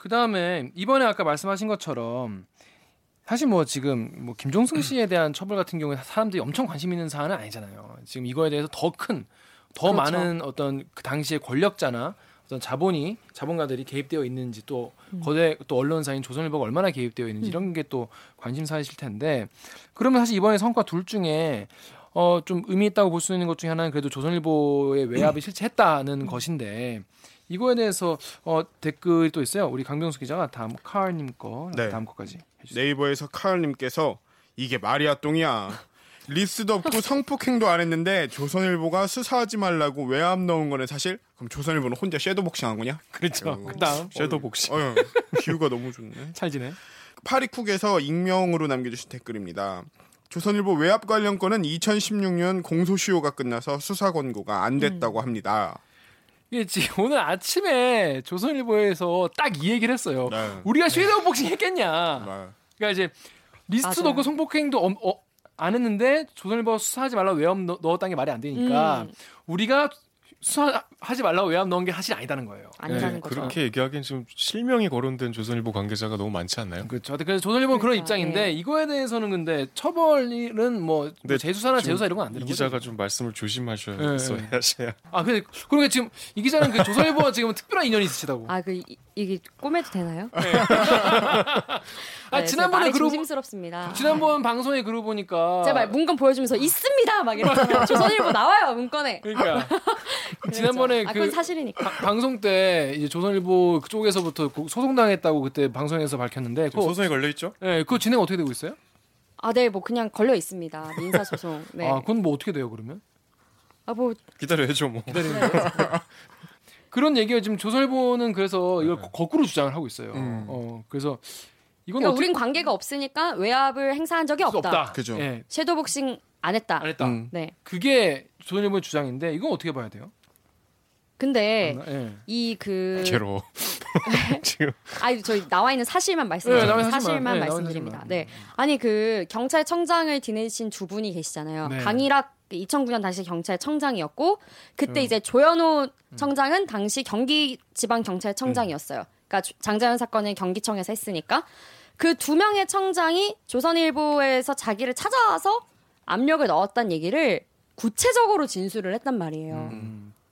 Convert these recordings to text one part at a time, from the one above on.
그다음에 이번에 아까 말씀하신 것처럼 사실 뭐 지금 뭐 김종승 씨에 대한 처벌 같은 경우에 사람들이 엄청 관심 있는 사안은 아니잖아요. 지금 이거에 대해서 더 큰, 더 그렇죠. 많은 어떤 그 당시의 권력자나 어떤 자본가들이 개입되어 있는지 또 거대 또 언론사인 조선일보가 얼마나 개입되어 있는지 이런 게 또 관심사이실 텐데 그러면 사실 이번에 성과 둘 중에 좀 의미 있다고 볼 수 있는 것 중에 하나는 그래도 조선일보의 외압이 실체했다는 것인데 이거에 대해서 댓글이 또 있어요. 우리 강병수 기자가 다음 카알님 거 네. 다음 거까지 해주세요. 네이버에서 카알님께서 이게 말이야 똥이야. 리스도 없고 성폭행도 안 했는데 조선일보가 수사하지 말라고 외압 넣은 거는 사실 그럼 조선일보는 혼자 섀도복싱한 거냐? 그렇죠. 그다음 섀도복싱. 기후가 너무 좋네. 찰지네. 파리쿡에서 익명으로 남겨주신 댓글입니다. 조선일보 외압 관련 건은 2016년 공소시효가 끝나서 수사 권고가 안 됐다고 합니다. 예, 지금 오늘 아침에 조선일보에서 딱 이 얘기를 했어요. 네. 우리가 섀도복싱 했겠냐? 네. 그러니까 이제 리스트도 없고 성폭행도 안 했는데 조선일보 수사하지 말라고 외압 넣었다는 게 말이 안 되니까 우리가 수사하지 말라고 외압 넣은 게 사실 아니다는 거예요. 아니라는 거죠. 그렇게 얘기하기엔 지금 실명이 거론된 조선일보 관계자가 너무 많지 않나요? 그렇죠. 그래서 조선일보는 그러니까, 그런 입장인데 네. 이거에 대해서는 근데 처벌은 뭐 재수사나 재수사 이런 건 안 되는 거죠. 이 기자가 좀 말씀을 조심하셔야겠어요. 네. 아, 근데 그러게 지금 이 기자는 그 조선일보와 지금 특별한 인연이 있으시다고. 아, 그 이게 꼬매도 되나요? 네. 아, 네, 지난번에 그러고 조심스럽습니다. 지난번 방송에 그러고 보니까 제발 문건 보여주면서 있습니다 막 이러잖아요. 조선일보 나와요 문건에. 그러니까 지난번에 그건 사실이니까. 방송 때 이제 조선일보 그쪽에서부터 소송당했다고 그때 방송에서 밝혔는데 소송에 걸려 있죠? 네, 그거 진행 어떻게 되고 있어요? 아, 네, 뭐 그냥 걸려 있습니다. 민사 소송. 네. 아, 그건 뭐 어떻게 돼요 그러면? 아, 뭐 기다려야죠 뭐. 기다리는 거. 그런 얘기가 지금 조선일보는 그래서 이걸 거꾸로 주장을 하고 있어요. 그래서 이건 그러니까 우린 관계가 없으니까 외압을 행사한 적이 없다. 그죠. 네. 섀도복싱 안 했다. 안 했다. 네. 그게 조선일보의 주장인데 이건 어떻게 봐야 돼요? 근데 네. 이 그 괴로워. 지금 아니 저희 나와 있는 사실만 말씀드립니다. 네, 사실만 네, 말씀드립니다. 네. 아니 그 경찰청장을 지내신 두 분이 계시잖아요. 네. 강희락 2009년 당시 경찰청장이었고 그때 이제 조현호 청장은 당시 경기지방경찰청장이었어요. 그러니까 장자연 사건을 경기청에서 했으니까 그 두 명의 청장이 조선일보에서 자기를 찾아와서 압력을 넣었다는 얘기를 구체적으로 진술을 했단 말이에요.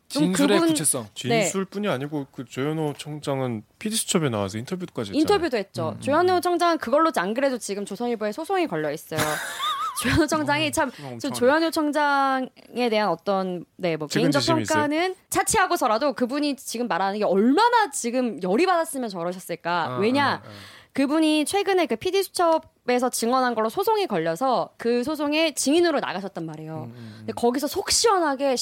진술의 구체성. 진술뿐이 아니고 그 조현호 청장은 PD수첩에 나와서 인터뷰까지 했잖아요. 인터뷰도 했죠. 조현호 청장은 그걸로 안 그래도 지금 조선일보에 소송이 걸려 있어요. 조현호 청장이 참 조현호 청장에 대한 어떤 네, 뭐 개인적 평가는 차치하고서라도 그분이 지금 말하는 게 얼마나 지금 열이 받았으면 저러셨을까. 왜냐 그분이 최근에 그 PD수첩에서 증언한 걸로 소송이 걸려서 그 소송에 증인으로 나가셨단 말이에요. 근데 거기서 속 시원하게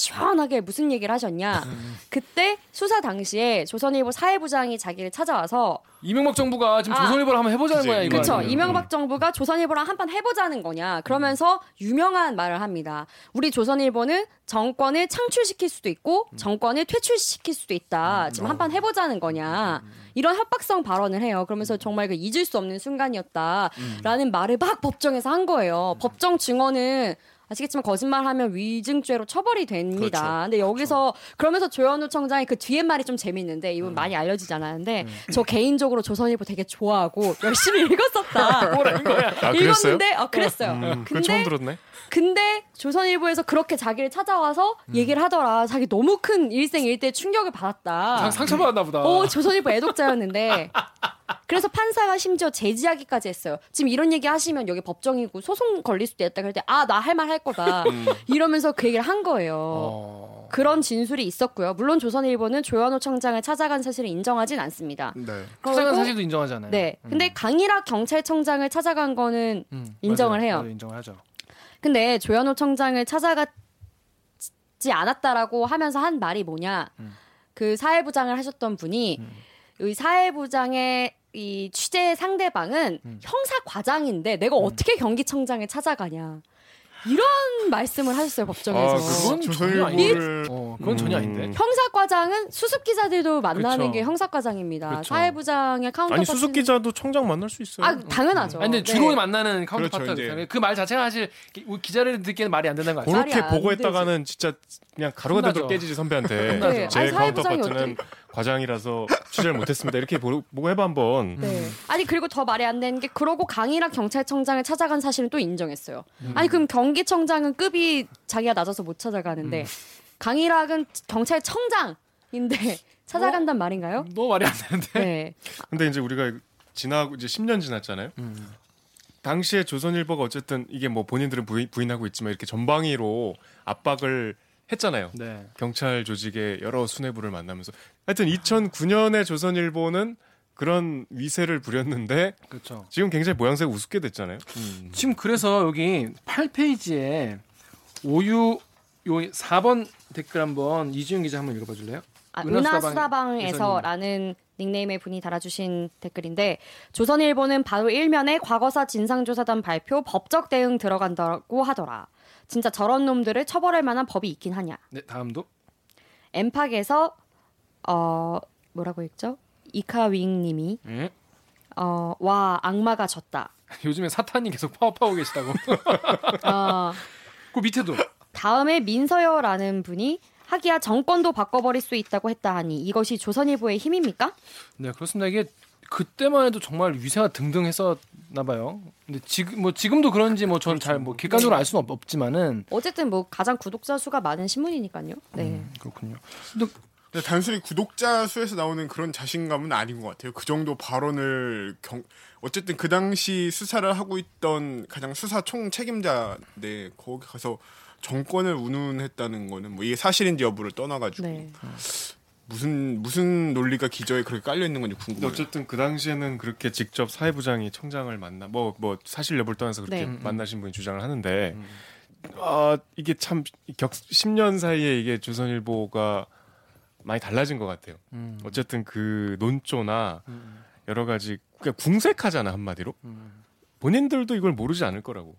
무슨 얘기를 하셨냐. 그때 수사 당시에 조선일보 사회부장이 자기를 찾아와서 이명박 정부가 지금 조선일보를 한번 해보자는 거야. 이거 그렇죠. 이명박 정부가 조선일보랑 한판 해보자는 거냐. 그러면서 유명한 말을 합니다. 우리 조선일보는 정권을 창출시킬 수도 있고 정권을 퇴출시킬 수도 있다. 지금 한판 해보자는 거냐. 이런 협박성 발언을 해요. 그러면서 정말 그 잊을 수 없는 순간이었다라는 말을 막 법정에서 한 거예요. 법정 증언은 아시겠지만 거짓말하면 위증죄로 처벌이 됩니다. 그렇죠. 근데 여기서 그러면서 조현우 청장이 그 뒤에 말이 좀 재밌는데 이분 많이 알려지지 않았는데 저 개인적으로 조선일보 되게 좋아하고 열심히 읽었었다. 뭐라는 거야? 아, 읽었는데 그랬어요. 근데 처음 들었네. 근데 조선일보에서 그렇게 자기를 찾아와서 얘기를 하더라. 자기 너무 큰 일생일대 충격을 받았다. 상처받았나 보다. 조선일보 애독자였는데. 그래서 판사가 심지어 제지하기까지 했어요. 지금 이런 얘기 하시면 여기 법정이고 소송 걸릴 수도 있다. 그럴 때 나 할 말 할 거다. 이러면서 그 얘기를 한 거예요. 그런 진술이 있었고요. 물론 조선일보는 조현호 청장을 찾아간 사실을 인정하진 않습니다. 네. 찾아간 사실도 인정하잖아요. 네. 근데 강희락 경찰청장을 찾아간 거는 인정을 맞아요. 해요. 맞아요. 인정하죠. 근데 조현호 청장을 찾아가지 않았다라고 하면서 한 말이 뭐냐. 그 사회부장을 하셨던 분이 이 사회부장의 이 취재 상대방은 형사과장인데 내가 어떻게 경기청장을 찾아가냐. 이런 말씀을 하셨어요, 법정에서. 그건 전혀 아닌데. 그건 전혀 아닌데. 형사과장은 수습기자들도 만나는 그쵸. 게 형사과장입니다. 그쵸. 사회부장의 카운터파트. 아니, 수습기자도 청장 만날 수 있어요. 아, 당연하죠. 아니, 근데 주로 만나는 카운터파트. 그 말 자체가 사실 기자를 듣기에는 말이 안 된다는 거 아니에요? 그렇게 보고했다가는 진짜 그냥 가루가 되도록 깨지지, 선배한테. 제 카운터파트는 과장이라서 취재를 못했습니다. 이렇게 보고 해봐 한번. 네. 아니 그리고 더 말이 안 되는 게 그러고 강희락 경찰청장을 찾아간 사실은 또 인정했어요. 아니 그럼 경기청장은 급이 자기가 낮아서 못 찾아가는데 강희락은 경찰청장인데 찾아간단 말인가요? 너무 말이 안 되는데. 네. 근데 이제 우리가 지나고 이제 10년 지났잖아요. 당시에 조선일보가 어쨌든 이게 뭐 본인들은 부인하고 있지만 이렇게 전방위로 압박을 했잖아요. 네. 경찰 조직의 여러 수뇌부를 만나면서 하여튼 2009년에 조선일보는 그런 위세를 부렸는데 그쵸. 지금 굉장히 모양새가 우습게 됐잖아요. 지금 그래서 여기 8페이지에 오유 요 4번 댓글 한번 이지윤 기자 한번 읽어봐 줄래요? 아, 은하수다방에서라는 닉네임의 분이 달아주신 댓글인데 조선일보는 바로 1면에 과거사 진상조사단 발표 법적 대응 들어간다고 하더라. 진짜 저런 놈들을 처벌할 만한 법이 있긴 하냐. 네, 다음도. 엠팍에서 뭐라고 읽죠? 이카윙 님이 와, 악마가 졌다. 요즘에 사탄이 계속 파업하고 계시다고. 그 밑에도. 다음에 민서여라는 분이 하기야 정권도 바꿔버릴 수 있다고 했다 하니 이것이 조선일보의 힘입니까? 네, 그렇습니다. 이게 그때만 해도 정말 위세가 등등했었나 봐요. 근데 지금 뭐 지금도 그런지 뭐 전 잘 뭐 객관적으로 알 수는 없지만은 어쨌든 뭐 가장 구독자 수가 많은 신문이니까요. 네, 그렇군요. 근데 단순히 구독자 수에서 나오는 그런 자신감은 아닌 것 같아요. 그 정도 발언을 어쨌든 그 당시 수사를 하고 있던 가장 수사 총 책임자 네 거기 가서 정권을 운운했다는 거는 뭐 이게 사실인지 여부를 떠나가지고. 네. 무슨 논리가 기저에 그렇게 깔려 있는 건지 궁금해요. 어쨌든 그 당시에는 그렇게 직접 사회부장이 청장을 만나 뭐 사실 여부를 떠나서 그렇게 네. 만나신 분이 주장을 하는데 이게 참 10년 사이에 이게 조선일보가 많이 달라진 것 같아요. 어쨌든 그 논조나 여러 가지 그러니까 궁색하잖아 한마디로 본인들도 이걸 모르지 않을 거라고.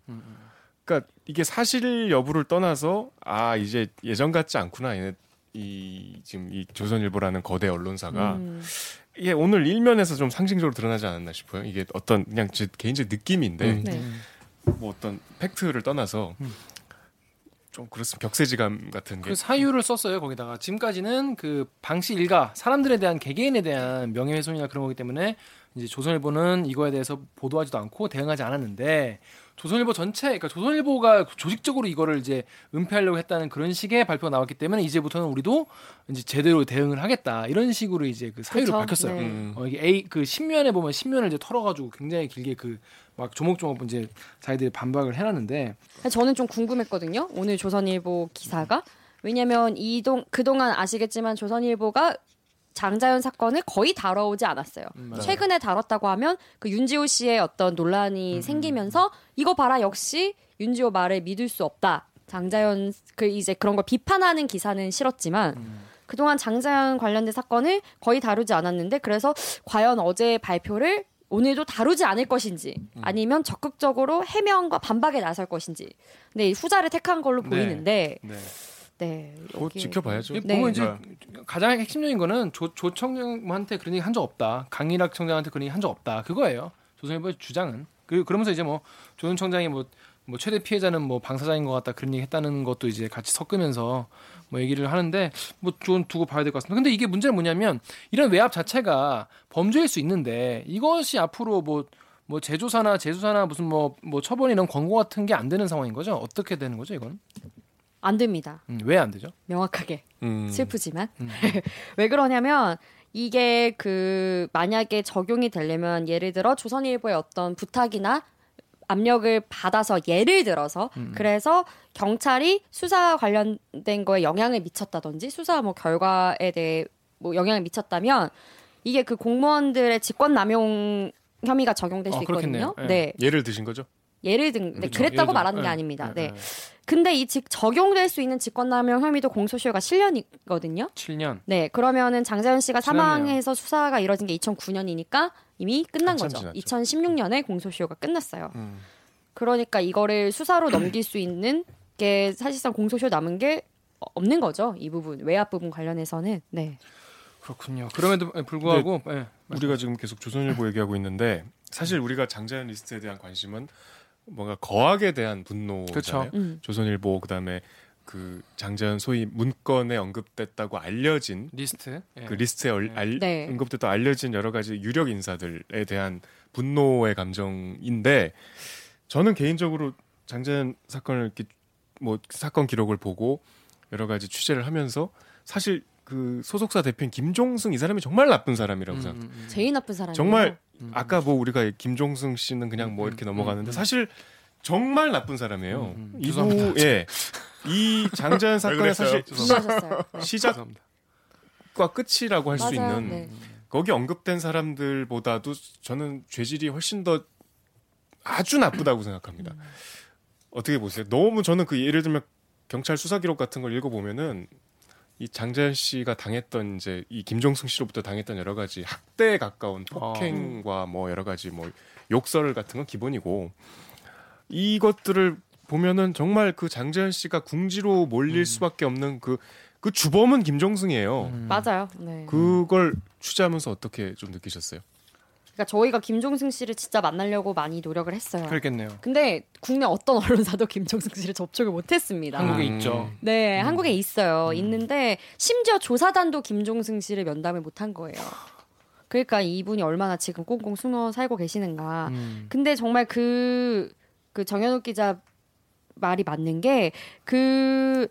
그러니까 이게 사실 여부를 떠나서 이제 예전 같지 않구나 얘네. 지금 이 조선일보라는 거대 언론사가 이게 오늘 1면에서 좀 상징적으로 드러나지 않았나 싶어요. 이게 어떤 그냥 제 개인적 느낌인데 네. 뭐 어떤 팩트를 떠나서 좀 그렇습니다. 격세지감 같은 게. 그 사유를 썼어요. 거기다가 지금까지는 그 방시 일가 사람들에 대한 개개인에 대한 명예훼손이나 그런 거기 때문에 이제 조선일보는 이거에 대해서 보도하지도 않고 대응하지 않았는데. 조선일보 전체, 그러니까 조선일보가 조직적으로 이거를 이제 은폐하려고 했다는 그런 식의 발표가 나왔기 때문에 이제부터는 우리도 이제 제대로 대응을 하겠다 이런 식으로 이제 그 사유를 밝혔어요. 네. 이게 그 10면에 보면 10면을 이제 털어가지고 굉장히 길게 그 막 조목조목 이제 자기들이 반박을 해놨는데 저는 좀 궁금했거든요. 오늘 조선일보 기사가 왜냐하면 그동안 아시겠지만 조선일보가 장자연 사건을 거의 다뤄오지 않았어요. 최근에 다뤘다고 하면 그 윤지호 씨의 어떤 논란이 생기면서 이거 봐라 역시 윤지호 말을 믿을 수 없다. 장자연 그 이제 그런 걸 비판하는 기사는 싫었지만 그동안 장자연 관련된 사건을 거의 다루지 않았는데 그래서 과연 어제 발표를 오늘도 다루지 않을 것인지 아니면 적극적으로 해명과 반박에 나설 것인지. 근데 후자를 택한 걸로 보이는데. 네. 네, 지켜봐야죠. 네. 보면 이제 가장 핵심적인 거는 조 청장한테 그런 얘기 한 적 없다. 강희락 청장한테 그런 얘기 한 적 없다. 그거예요. 조선일보의 주장은. 그러면서 이제 뭐 조현 청장이 뭐 최대 피해자는 뭐 방사장인 것 같다 그런 얘기 했다는 것도 이제 같이 섞으면서 뭐 얘기를 하는데 뭐 좀 두고 봐야 될 것 같습니다. 근데 이게 문제는 뭐냐면 이런 외압 자체가 범죄일 수 있는데 이것이 앞으로 뭐 재조사나 무슨 뭐 처벌 이런 권고 같은 게 안 되는 상황인 거죠? 어떻게 되는 거죠, 이건? 안 됩니다. 왜 안 되죠? 명확하게 슬프지만 왜 그러냐면 이게 그 만약에 적용이 되려면 예를 들어 조선일보의 어떤 부탁이나 압력을 받아서 예를 들어서 그래서 경찰이 수사 관련된 거에 영향을 미쳤다든지 수사 뭐 결과에 대해 뭐 영향을 미쳤다면 이게 그 공무원들의 직권남용 혐의가 적용될 수 있거든요. 네. 네. 예를 드신 거죠? 예를 든 네, 그랬다고 말하는 게 아닙니다. 네. 근데 이 적용될 수 있는 직권남용 혐의도 공소시효가 7년이거든요. 7년. 네. 그러면은 장자연 씨가 7년이요. 사망해서 수사가 이뤄진 게 2009년이니까 이미 끝난 거죠. 지났죠. 2016년에 공소시효가 끝났어요. 그러니까 이거를 수사로 넘길 수 있는 게 사실상 공소시효 남은 게 없는 거죠. 이 부분 외압 부분 관련해서는. 네. 그렇군요. 그럼에도 불구하고 우리가 지금 계속 조선일보 얘기하고 있는데 사실 우리가 장자연 리스트에 대한 관심은 뭔가 거학에 대한 분노잖아요. 조선일보 그다음에 그 장자연 소위 문건에 언급됐다고 알려진 리스트, 그 리스트에 언급됐다고 알려진 여러 가지 유력 인사들에 대한 분노의 감정인데, 저는 개인적으로 장자연 사건을 뭐 사건 기록을 보고 여러 가지 취재를 하면서 사실 그 소속사 대표인 김종승 이 사람이 정말 나쁜 사람이라고 생각해요. 제일 나쁜 사람이에요. 정말 아까 뭐 우리가 김종승 씨는 그냥 뭐 이렇게 넘어가는데 사실 정말 나쁜 사람이에요. 이후 예. 이 장자연 사건의 사실 시작과 끝이라고 할 수 있는 네. 거기 언급된 사람들보다도 저는 죄질이 훨씬 더 아주 나쁘다고 생각합니다. 어떻게 보세요? 너무 저는 그 예를 들면 경찰 수사 기록 같은 걸 읽어 보면은 이 장자연 씨가 당했던 이제 이 김종승 씨로부터 당했던 여러 가지 학대에 가까운 폭행과 뭐 여러 가지 뭐 욕설 같은 건 기본이고, 이것들을 보면은 정말 그 장자연 씨가 궁지로 몰릴 수밖에 없는 그 주범은 김종승이에요. 맞아요. 네. 그걸 취재하면서 어떻게 좀 느끼셨어요? 그러니까 저희가 김종승 씨를 진짜 만나려고 많이 노력을 했어요. 그렇겠네요. 근데 국내 어떤 언론사도 김종승 씨를 접촉을 못했습니다. 한국에 있죠. 네, 한국에 있어요. 있는데 심지어 조사단도 김종승 씨를 면담을 못한 거예요. 그러니까 이분이 얼마나 지금 꽁꽁 숨어 살고 계시는가. 근데 정말 그 정연욱 기자 말이 맞는 게 그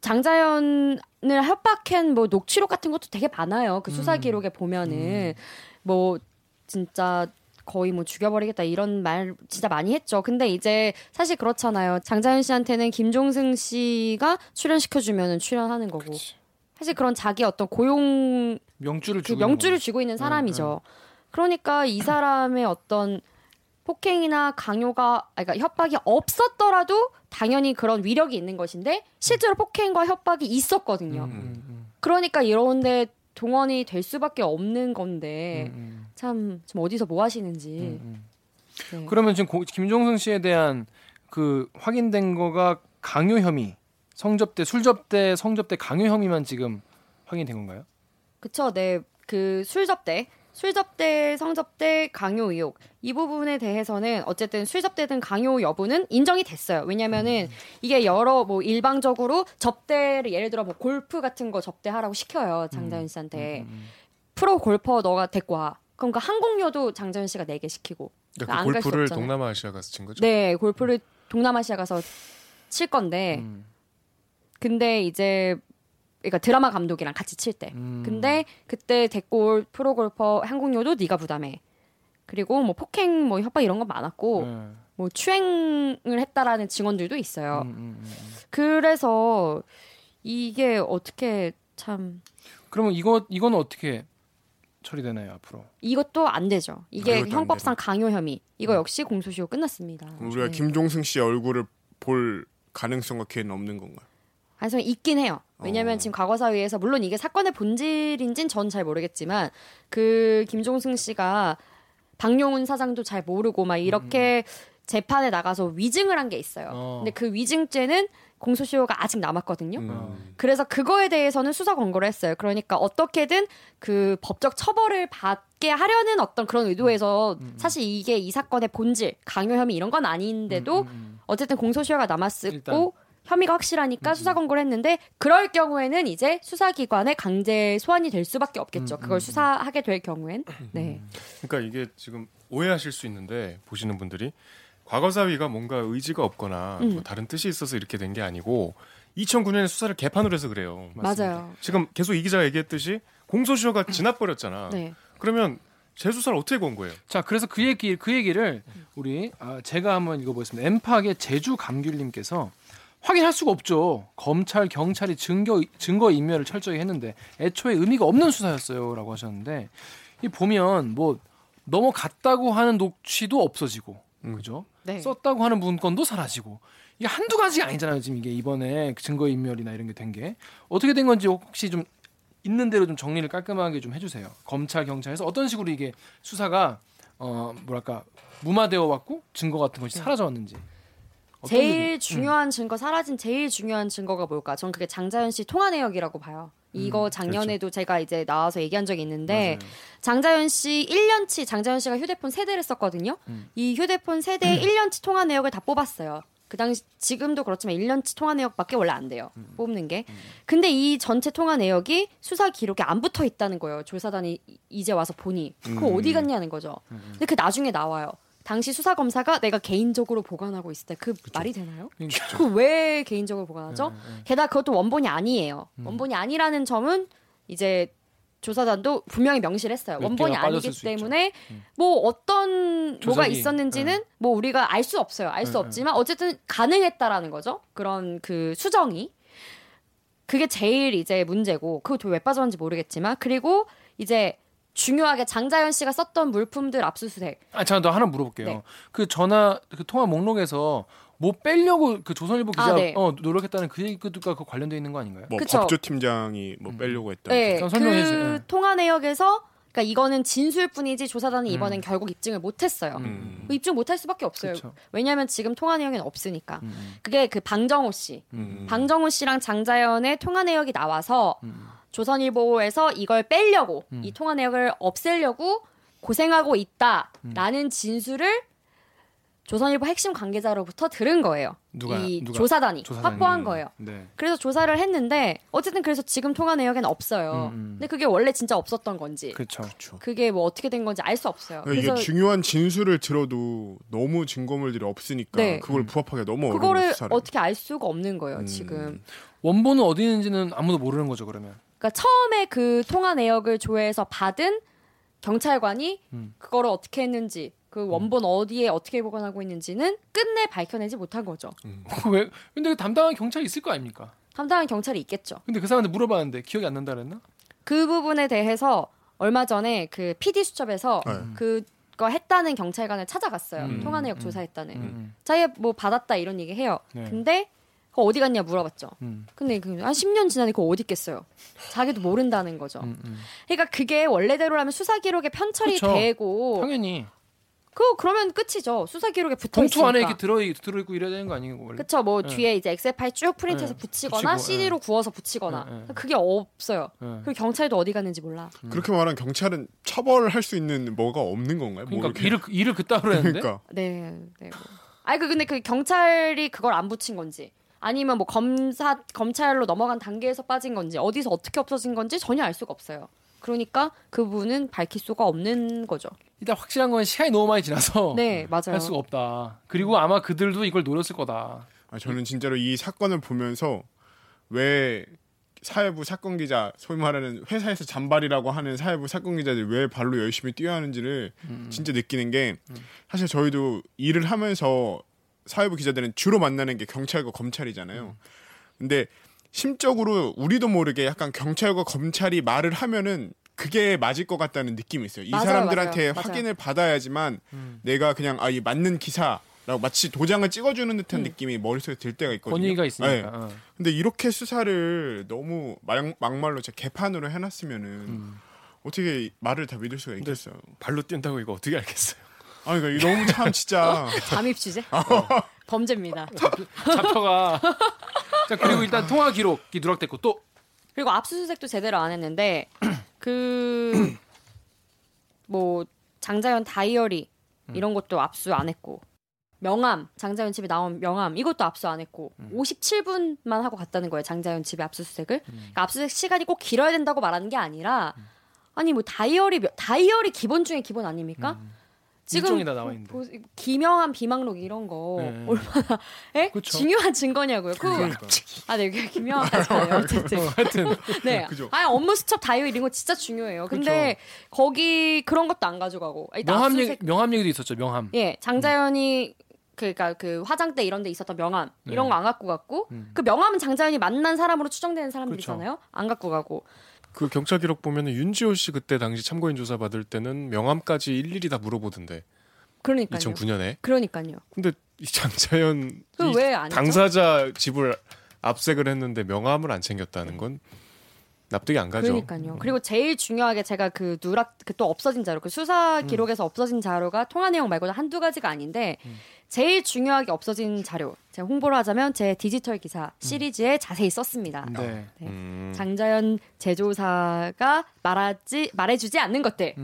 장자연을 협박한 뭐 녹취록 같은 것도 되게 많아요. 그 수사 기록에 보면은 뭐 진짜 거의 뭐 죽여버리겠다 이런 말 진짜 많이 했죠. 근데 이제 사실 그렇잖아요. 장자연 씨한테는 김종승 씨가 출연시켜주면은 출연하는 거고, 그치. 사실 그런 자기 어떤 고용 명주를 쥐고 있는 사람이죠. 그러니까 이 사람의 어떤 폭행이나 강요가, 그러니까 협박이 없었더라도 당연히 그런 위력이 있는 것인데 실제로 폭행과 협박이 있었거든요. 그러니까 이런데 동원이 될 수밖에 없는 건데 참 지금 어디서 뭐 하시는지. 네. 그러면 지금 김종승 씨에 대한 그 확인된 거가 강요 혐의, 성접대, 술접대, 성접대 강요 혐의만 지금 확인된 건가요? 그쵸, 네. 그 술접대, 성접대, 강요 의혹 이 부분에 대해서는 어쨌든 술접대든 강요 여부는 인정이 됐어요. 왜냐면은 이게 여러 뭐 일방적으로 접대를 예를 들어 뭐 골프 같은 거 접대하라고 시켜요. 장자연 씨한테 프로 골퍼 너가 데리고 와. 그러니까 항공료도 장자연 씨가 내게 시키고. 그러니까 그 골프를 동남아시아 가서 친 거죠? 네, 골프를 동남아시아 가서 칠 건데 근데 이제. 그러니까 드라마 감독이랑 같이 칠 때. 근데 그때 데리고 올 프로골퍼 항공료도 네가 부담해. 그리고 뭐 폭행, 뭐 협박 이런 건 많았고 뭐 추행을 했다라는 증언들도 있어요. 그래서 이게 어떻게 참. 그러면 이건 어떻게 처리되나요 앞으로? 이것도 안 되죠. 이게 형법상 강요 혐의. 이거 역시 공소시효 끝났습니다. 우리가 김종승 씨의 얼굴을 볼 가능성과 기회는 없는 건가요? 가능성이 있긴 해요. 왜냐하면 지금 과거사위에서 물론 이게 사건의 본질인지는 전 잘 모르겠지만 그 김종승 씨가 박용운 사장도 잘 모르고 막 이렇게 재판에 나가서 위증을 한 게 있어요. 근데 그 위증죄는 공소시효가 아직 남았거든요. 그래서 그거에 대해서는 수사 권고를 했어요. 그러니까 어떻게든 그 법적 처벌을 받게 하려는 어떤 그런 의도에서 사실 이게 이 사건의 본질, 강요 혐의 이런 건 아닌데도 어쨌든 공소시효가 남았었고 혐의가 확실하니까 수사 권고를 했는데 그럴 경우에는 이제 수사기관의 강제 소환이 될 수밖에 없겠죠. 그걸 수사하게 될 경우엔. 네. 그러니까 이게 지금 오해하실 수 있는데 보시는 분들이 과거사위가 뭔가 의지가 없거나 뭐 다른 뜻이 있어서 이렇게 된 게 아니고 2009년에 수사를 개판으로 해서 그래요. 맞습니다. 맞아요. 지금 계속 이 기자가 얘기했듯이 공소시효가 지나버렸잖아. 네. 그러면 재수사를 어떻게 건 거예요? 자, 그래서 그 얘기를 우리 제가 한번 읽어보겠습니다. 엠팍의 제주감귤님께서 확인할 수가 없죠. 검찰, 경찰이 증거인멸을 철저히 했는데 애초에 의미가 없는 수사였어요 라고 하셨는데, 이 보면 뭐 넘어갔다고 하는 녹취도 없어지고 그죠? 네. 썼다고 하는 문건도 사라지고, 이게 한두 가지가 아니잖아요. 지금 이게 이번에 증거인멸이나 이런 게 된 게 어떻게 된 건지 혹시 좀 있는 대로 좀 정리를 깔끔하게 좀 해주세요. 검찰, 경찰에서 어떤 식으로 이게 수사가 뭐랄까 무마되어 왔고 증거 같은 것이 사라져 왔는지. 제일 중요한 증거, 사라진 제일 중요한 증거가 뭘까? 전 그게 장자연 씨 통화 내역이라고 봐요. 이거 작년에도 그렇죠. 제가 이제 나와서 얘기한 적이 있는데 맞아요. 장자연 씨 1년치, 장자연 씨가 휴대폰 3대를 썼거든요. 이 휴대폰 3대의 1년치 통화 내역을 다 뽑았어요. 그 당시 지금도 그렇지만 1년치 통화 내역밖에 원래 안 돼요. 뽑는 게. 근데 이 전체 통화 내역이 수사 기록에 안 붙어 있다는 거예요. 조사단이 이제 와서 보니. 그거 어디 갔냐는 거죠. 근데 그 나중에 나와요. 당시 수사 검사가 내가 개인적으로 보관하고 있을 때 그 말이 되나요? 그 왜 개인적으로 보관하죠? 게다가 그것도 원본이 아니에요. 원본이 아니라는 점은 이제 조사단도 분명히 명시를 했어요. 원본이 아니기 때문에 뭐 어떤 조작이, 뭐가 있었는지는 뭐 우리가 알 수 없어요. 알 수 없지만 어쨌든 가능했다라는 거죠. 그런 그 수정이. 그게 제일 이제 문제고 그것도 왜 빠졌는지 모르겠지만 그리고 이제 중요하게 장자연 씨가 썼던 물품들 압수수색. 아, 제가 너 하나 물어볼게요. 네. 그 전화 그 통화 목록에서 뭐 빼려고 그 조선일보 기자 네. 노력했다는 그 얘기가 관련돼 있는 거 아닌가요? 뭐 그쵸. 법조팀장이 뭐 빼려고 했다. 네, 그 통화 내역에서 그러니까 이거는 진술뿐이지 조사단이 이번엔 결국 입증을 못했어요. 입증 못할 수밖에 없어요. 그쵸. 왜냐하면 지금 통화 내역에는 없으니까. 그게 그 방정호 씨, 방정호 씨랑 장자연의 통화 내역이 나와서 조선일보에서 이걸 빼려고 이 통화 내역을 없애려고 고생하고 있다라는 진술을 조선일보 핵심 관계자로부터 들은 거예요. 누가? 조사단이 확보한 거예요. 네. 그래서 조사를 했는데 어쨌든 그래서 지금 통화 내역엔 없어요. 근데 그게 원래 진짜 없었던 건지 그쵸. 그게 뭐 어떻게 된 건지 알 수 없어요. 그러니까 그래서 이게 중요한 진술을 들어도 너무 증거물들이 없으니까 네. 그걸 부합하기가 너무 어려워요. 그거를 수사를. 어떻게 알 수가 없는 거예요. 지금. 원본은 어디 있는지는 아무도 모르는 거죠. 그러면. 그러니까 처음에 그 통화 내역을 조회해서 받은 경찰관이 그거를 어떻게 했는지 그 원본 어디에 어떻게 보관하고 있는지는 끝내 밝혀내지 못한 거죠. 왜? 근데 그 담당한 경찰이 있을 거 아닙니까? 담당한 경찰이 있겠죠. 근데 그 사람한테 물어봤는데 기억이 안 난다 그랬나? 그 부분에 대해서 얼마 전에 그 PD 수첩에서 그거 했다는 경찰관을 찾아갔어요. 통화 내역 조사했다는. 자기가 뭐 받았다 이런 얘기 해요. 네. 근데 그거 어디 갔냐 물어봤죠. 근데 한 10년 지나니 그거 어디 있겠어요. 자기도 모른다는 거죠. 그러니까 그게 원래대로라면 수사 기록에 편철이 그쵸. 되고 당연히 그러면 끝이죠. 수사 기록에 붙어 있으니까. 봉투 안에 이렇게 들어있고 이래야 되는 거 아니에요? 원래? 그쵸. 뭐 네. 뒤에 이제 엑셀 파일 쭉 프린트해서 네. 붙이거나 붙이고, CD로 네. 구워서 붙이거나 네. 그게 없어요. 네. 그리고 경찰도 어디 갔는지 몰라. 그렇게 말하면 경찰은 처벌할 수 있는 뭐가 없는 건가요? 그러니까 모르게. 일을 그따로 했는데? 그러니까. 네. 아니 근데 그 경찰이 그걸 안 붙인 건지 아니면 뭐 검찰로 넘어간 단계에서 빠진 건지 어디서 어떻게 없어진 건지 전혀 알 수가 없어요. 그러니까 그분은 밝힐 수가 없는 거죠. 일단 확실한 건 시간이 너무 많이 지나서 네, 맞아요. 할 수가 없다. 그리고 아마 그들도 이걸 노렸을 거다. 아, 저는 진짜로 이 사건을 보면서 왜 사회부 사건 기자, 소위 말하는 회사에서 잔발이라고 하는 사회부 사건 기자들이 왜 발로 열심히 뛰어야 하는지를 진짜 느끼는 게 사실 저희도 일을 하면서 사회부 기자들은 주로 만나는 게 경찰과 검찰이잖아요. 근데 심적으로 우리도 모르게 약간 경찰과 검찰이 말을 하면은 그게 맞을 것 같다는 느낌이 있어요. 이 사람들한테 맞아요. 확인을 받아야지만 내가 그냥 이 맞는 기사라고 마치 도장을 찍어주는 듯한 느낌이 머릿속에 들 때가 있거든요. 권위가 있으니까. 네. 근데 이렇게 수사를 너무 막말로 개판으로 해놨으면은 어떻게 말을 다 믿을 수가 있겠어요. 발로 뛴다고 이거 어떻게 알겠어요? 아니 그러니까 너무 참 진짜 잠입 취재? 범죄입니다. 잡혀가. 자 그리고 일단 통화 기록이 누락됐고 또 그리고 압수수색도 제대로 안 했는데. 그 뭐 장자연 다이어리 이런 것도 압수 안 했고 명함 장자연 집에 나온 명함 이것도 압수 안 했고 57분만 하고 갔다는 거예요. 장자연 집에 압수수색을 그러니까 압수수색 시간이 꼭 길어야 된다고 말하는 게 아니라 아니 뭐 다이어리 기본 중에 기본 아닙니까? 지금 김영한 비망록 이런 거 네. 얼마나 중요한 증거냐고요. 그러니까. 아네 김영한까지 아니에요. 하여튼 네. 그죠. 아니 업무 수첩 다이어리 이런 거 진짜 중요해요. 근데 그쵸. 거기 그런 것도 안 가져가고 명함 얘기도 있었죠. 명함. 예, 장자연이 그러니까 그 화장대 이런 데 있었던 명함 네. 이런 거 안 갖고 갔고 그 명함은 장자연이 만난 사람으로 추정되는 사람들이잖아요. 그쵸. 안 갖고 가고. 그 경찰 기록 보면은 윤지호 씨 그때 당시 참고인 조사 받을 때는 명함까지 일일이 다 물어보던데. 그러니까요. 2009년에. 그러니까요. 근데 이 장자연 이 당사자 집을 압색을 했는데 명함을 안 챙겼다는 건 납득이 안 가죠. 그러니까요. 그리고 제일 중요하게 제가 그 또 없어진 자료, 그 수사 기록에서 없어진 자료가 통화 내용 말고도 한두 가지가 아닌데 제일 중요하게 없어진 자료. 제가 홍보를 하자면 제 디지털 기사 시리즈에 자세히 썼습니다. 네. 장자연 제조사가 말해주지 않는 것들.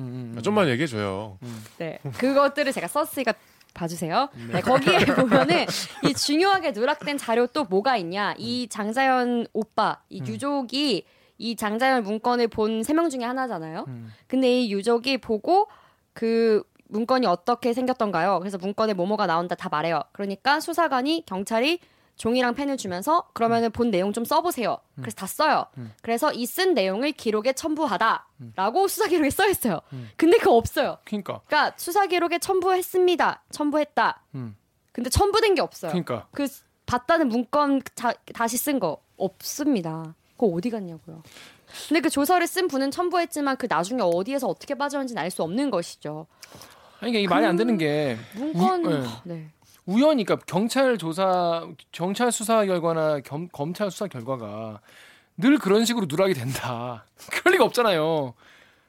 좀만 얘기해줘요. 네, 그것들을 제가 썼으니까 봐주세요. 네, 거기에 보면은 이 중요하게 누락된 자료 또 뭐가 있냐. 이 장자연 오빠, 이 유족이 이 장자연 문건을 본 3명 중에 하나잖아요. 근데 이 유족이 보고 그 문건이 어떻게 생겼던가요? 그래서 문건에 뭐뭐가 나온다 다 말해요. 그러니까 수사관이, 경찰이 종이랑 펜을 주면서 그러면은 본 내용 좀 써보세요. 그래서 다 써요. 그래서 이 쓴 내용을 기록에 첨부하다라고 수사기록에 써있어요. 근데 그거 없어요. 그러니까 수사기록에 첨부했다. 근데 첨부된 게 없어요. 그러니까 그 봤다는 문건 다시 쓴 거 없습니다. 그거 어디 갔냐고요. 근데 그 조서를 쓴 분은 첨부했지만 그 나중에 어디에서 어떻게 빠졌는지는 알 수 없는 것이죠. 아니 이게 말이 안 되는 게 문건 네. 우연히 그러니까 경찰 수사 결과나 검찰 수사 결과가 늘 그런 식으로 누락이 된다. 그럴 리가 없잖아요.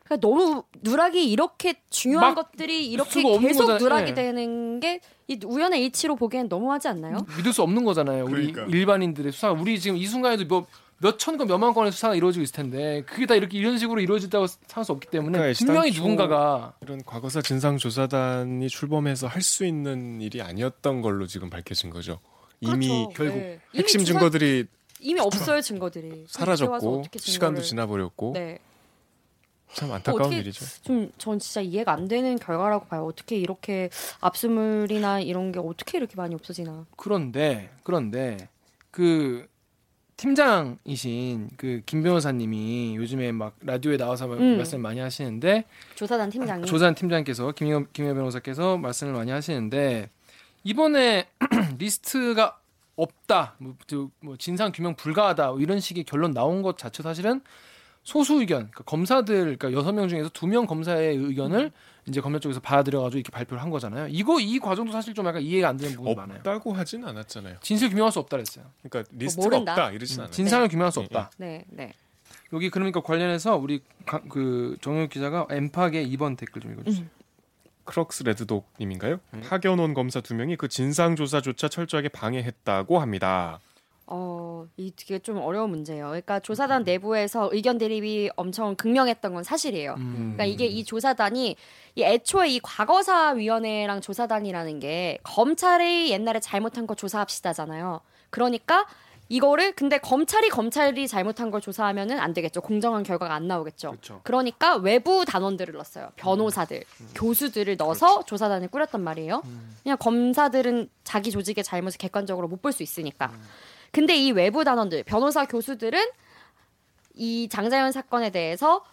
그러니까 너무 누락이 이렇게 중요한 것들이 이렇게 계속 누락이 되는 게 이 우연의 일치로 보기엔 너무하지 않나요? 믿을 수 없는 거잖아요. 그러니까. 우리 일반인들의 수사. 우리 지금 이 순간에도 몇천 건 몇만 건의 수사가 이루어지고 있을 텐데 그게 다 이렇게 이런 식으로 이루어진다고 할 수 없기 때문에 그러니까 분명히 누군가가 이런 과거사 진상조사단이 출범해서 할 수 있는 일이 아니었던 걸로 지금 밝혀진 거죠. 그렇죠. 이미 결국 네. 핵심 이미 증거들이 이미 없어요. 증거들이 사라졌고 시간도 지나버렸고 네. 참 안타까운 일이죠. 좀 전 진짜 이해가 안 되는 결과라고 봐요. 어떻게 이렇게 압수물이나 이런 게 어떻게 이렇게 많이 없어지나. 그런데 그 팀장이신 그 김 변호사님이 요즘에 막 라디오에 나와서 말씀을 많이 하시는데 조사단 팀장이 조사단 팀장께서 김 변호사께서 말씀을 많이 하시는데 이번에 리스트가 없다, 뭐 진상 규명 불가하다 뭐 이런 식의 결론 나온 것 자체 사실은 소수 의견, 그러니까 검사들, 그러니까 6명 중에서 2명 검사의 의견을 이제 검찰 쪽에서 받아들여가지고 이렇게 발표를 한 거잖아요. 이 과정도 사실 좀 약간 이해가 안 되는 부분이 많아요. 없다고 하진 않았잖아요. 진실 규명할 수 없다 그랬어요. 그러니까 리스트가 없다 이러진 않아요. 진상을 네. 규명할 수 없다. 네. 여기 그러니까 관련해서 우리 그 정연욱 기자가 엠팍의 2번 댓글 좀 읽어주세요. 크럭스 레드독님인가요? 파견온 검사 2명이 그 진상 조사조차 철저하게 방해했다고 합니다. 이 되게 좀 어려운 문제예요. 그러니까 조사단 내부에서 의견 대립이 엄청 극명했던 건 사실이에요. 그러니까 이게 이 조사단이 애초에 이 과거사위원회랑 조사단이라는 게 검찰이 옛날에 잘못한 거 조사합시다잖아요. 그러니까 이거를 근데 검찰이 잘못한 걸 조사하면은 안 되겠죠. 공정한 결과가 안 나오겠죠. 그렇죠. 그러니까 외부 단원들을 넣었어요. 변호사들, 교수들을 넣어서 그렇죠. 조사단을 꾸렸단 말이에요. 그냥 검사들은 자기 조직의 잘못을 객관적으로 못 볼 수 있으니까. 근데 이 외부 단원들, 변호사, 교수들은 이 장자연 사건에 대해서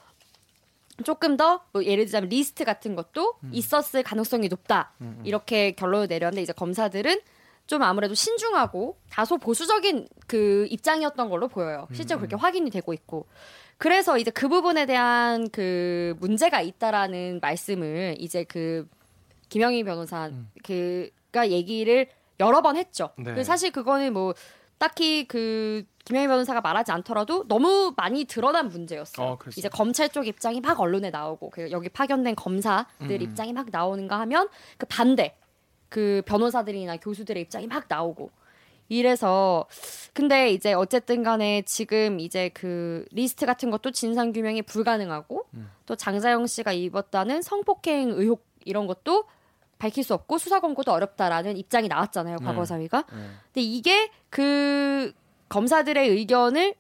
조금 더 뭐 예를 들자면 리스트 같은 것도 있었을 가능성이 높다. 이렇게 결론을 내렸는데 이제 검사들은 좀 아무래도 신중하고 다소 보수적인 그 입장이었던 걸로 보여요. 실제로 그렇게 확인이 되고 있고. 그래서 이제 그 부분에 대한 그 문제가 있다라는 말씀을 이제 그 김영희 변호사 그가 얘기를 여러 번 했죠. 네. 사실 그거는 뭐 딱히 그 김영희 변호사가 말하지 않더라도 너무 많이 드러난 문제였어요. 이제 검찰 쪽 입장이 막 언론에 나오고 그 여기 파견된 검사들 입장이 막 나오는가 하면 그 반대. 그 변호사들이나 교수들의 입장이 막 나오고 이래서 근데 이제 어쨌든 간에 지금 이제 그 리스트 같은 것도 진상규명이 불가능하고 또 장자영 씨가 입었다는 성폭행 의혹 이런 것도 밝힐 수 없고 수사 권고도 어렵다라는 입장이 나왔잖아요. 과거사위가. 근데 이게 그 검사들의 의견을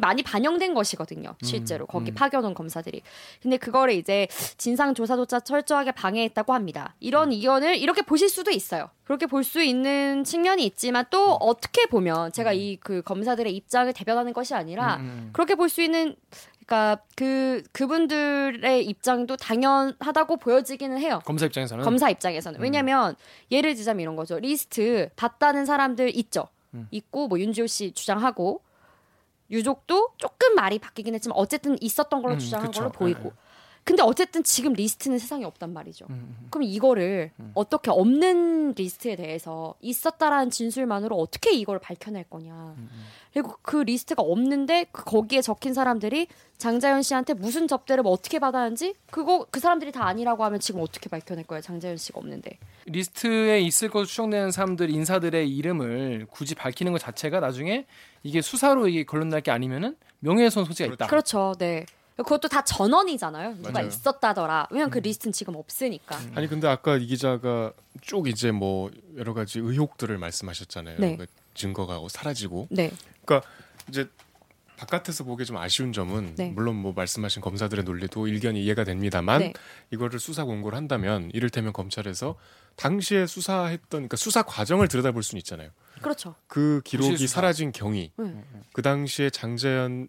많이 반영된 것이거든요. 실제로 거기 파견온 검사들이. 근데 그거를 이제 진상조사조차 철저하게 방해했다고 합니다. 이런 의견을 이렇게 보실 수도 있어요. 그렇게 볼 수 있는 측면이 있지만 또 어떻게 보면 제가 이 그 검사들의 입장을 대변하는 것이 아니라 그렇게 볼 수 있는 그러니까 그분들의 입장도 당연하다고 보여지기는 해요. 검사 입장에서는. 왜냐하면 예를 들자면 이런 거죠. 리스트 봤다는 사람들 있죠. 있고 뭐 윤지호 씨 주장하고 유족도 조금 말이 바뀌긴 했지만 어쨌든 있었던 걸로 주장한 그쵸. 걸로 보이고 근데 어쨌든 지금 리스트는 세상에 없단 말이죠. 그럼 이거를 어떻게 없는 리스트에 대해서 있었다라는 진술만으로 어떻게 이걸 밝혀낼 거냐. 그리고 그 리스트가 없는데 거기에 적힌 사람들이 장자연 씨한테 무슨 접대를 뭐 어떻게 받았는지 그거 그 사람들이 다 아니라고 하면 지금 어떻게 밝혀낼 거야. 장자연 씨가 없는데. 리스트에 있을 것으로 추정되는 사람들 인사들의 이름을 굳이 밝히는 것 자체가 나중에 이게 수사로 이게 걸러날 게 아니면은 명예훼손 소지가 있다. 그렇죠. 네. 그것도 다 전원이잖아요. 누가 맞아요. 있었다더라. 왜냐면 그 리스트는 지금 없으니까. 아니 근데 아까 이 기자가 쭉 이제 뭐 여러 가지 의혹들을 말씀하셨잖아요. 네. 그러니까 증거가 사라지고. 네. 그러니까 이제 바깥에서 보기 좀 아쉬운 점은 네. 물론 뭐 말씀하신 검사들의 논리도 일견이 이해가 됩니다만 네. 이거를 수사 공고를 한다면 이를테면 검찰에서 당시에 수사했던 그러니까 수사 과정을 들여다볼 수는 있잖아요. 그렇죠. 그 기록이 사라진 경위, 그 당시에 장자연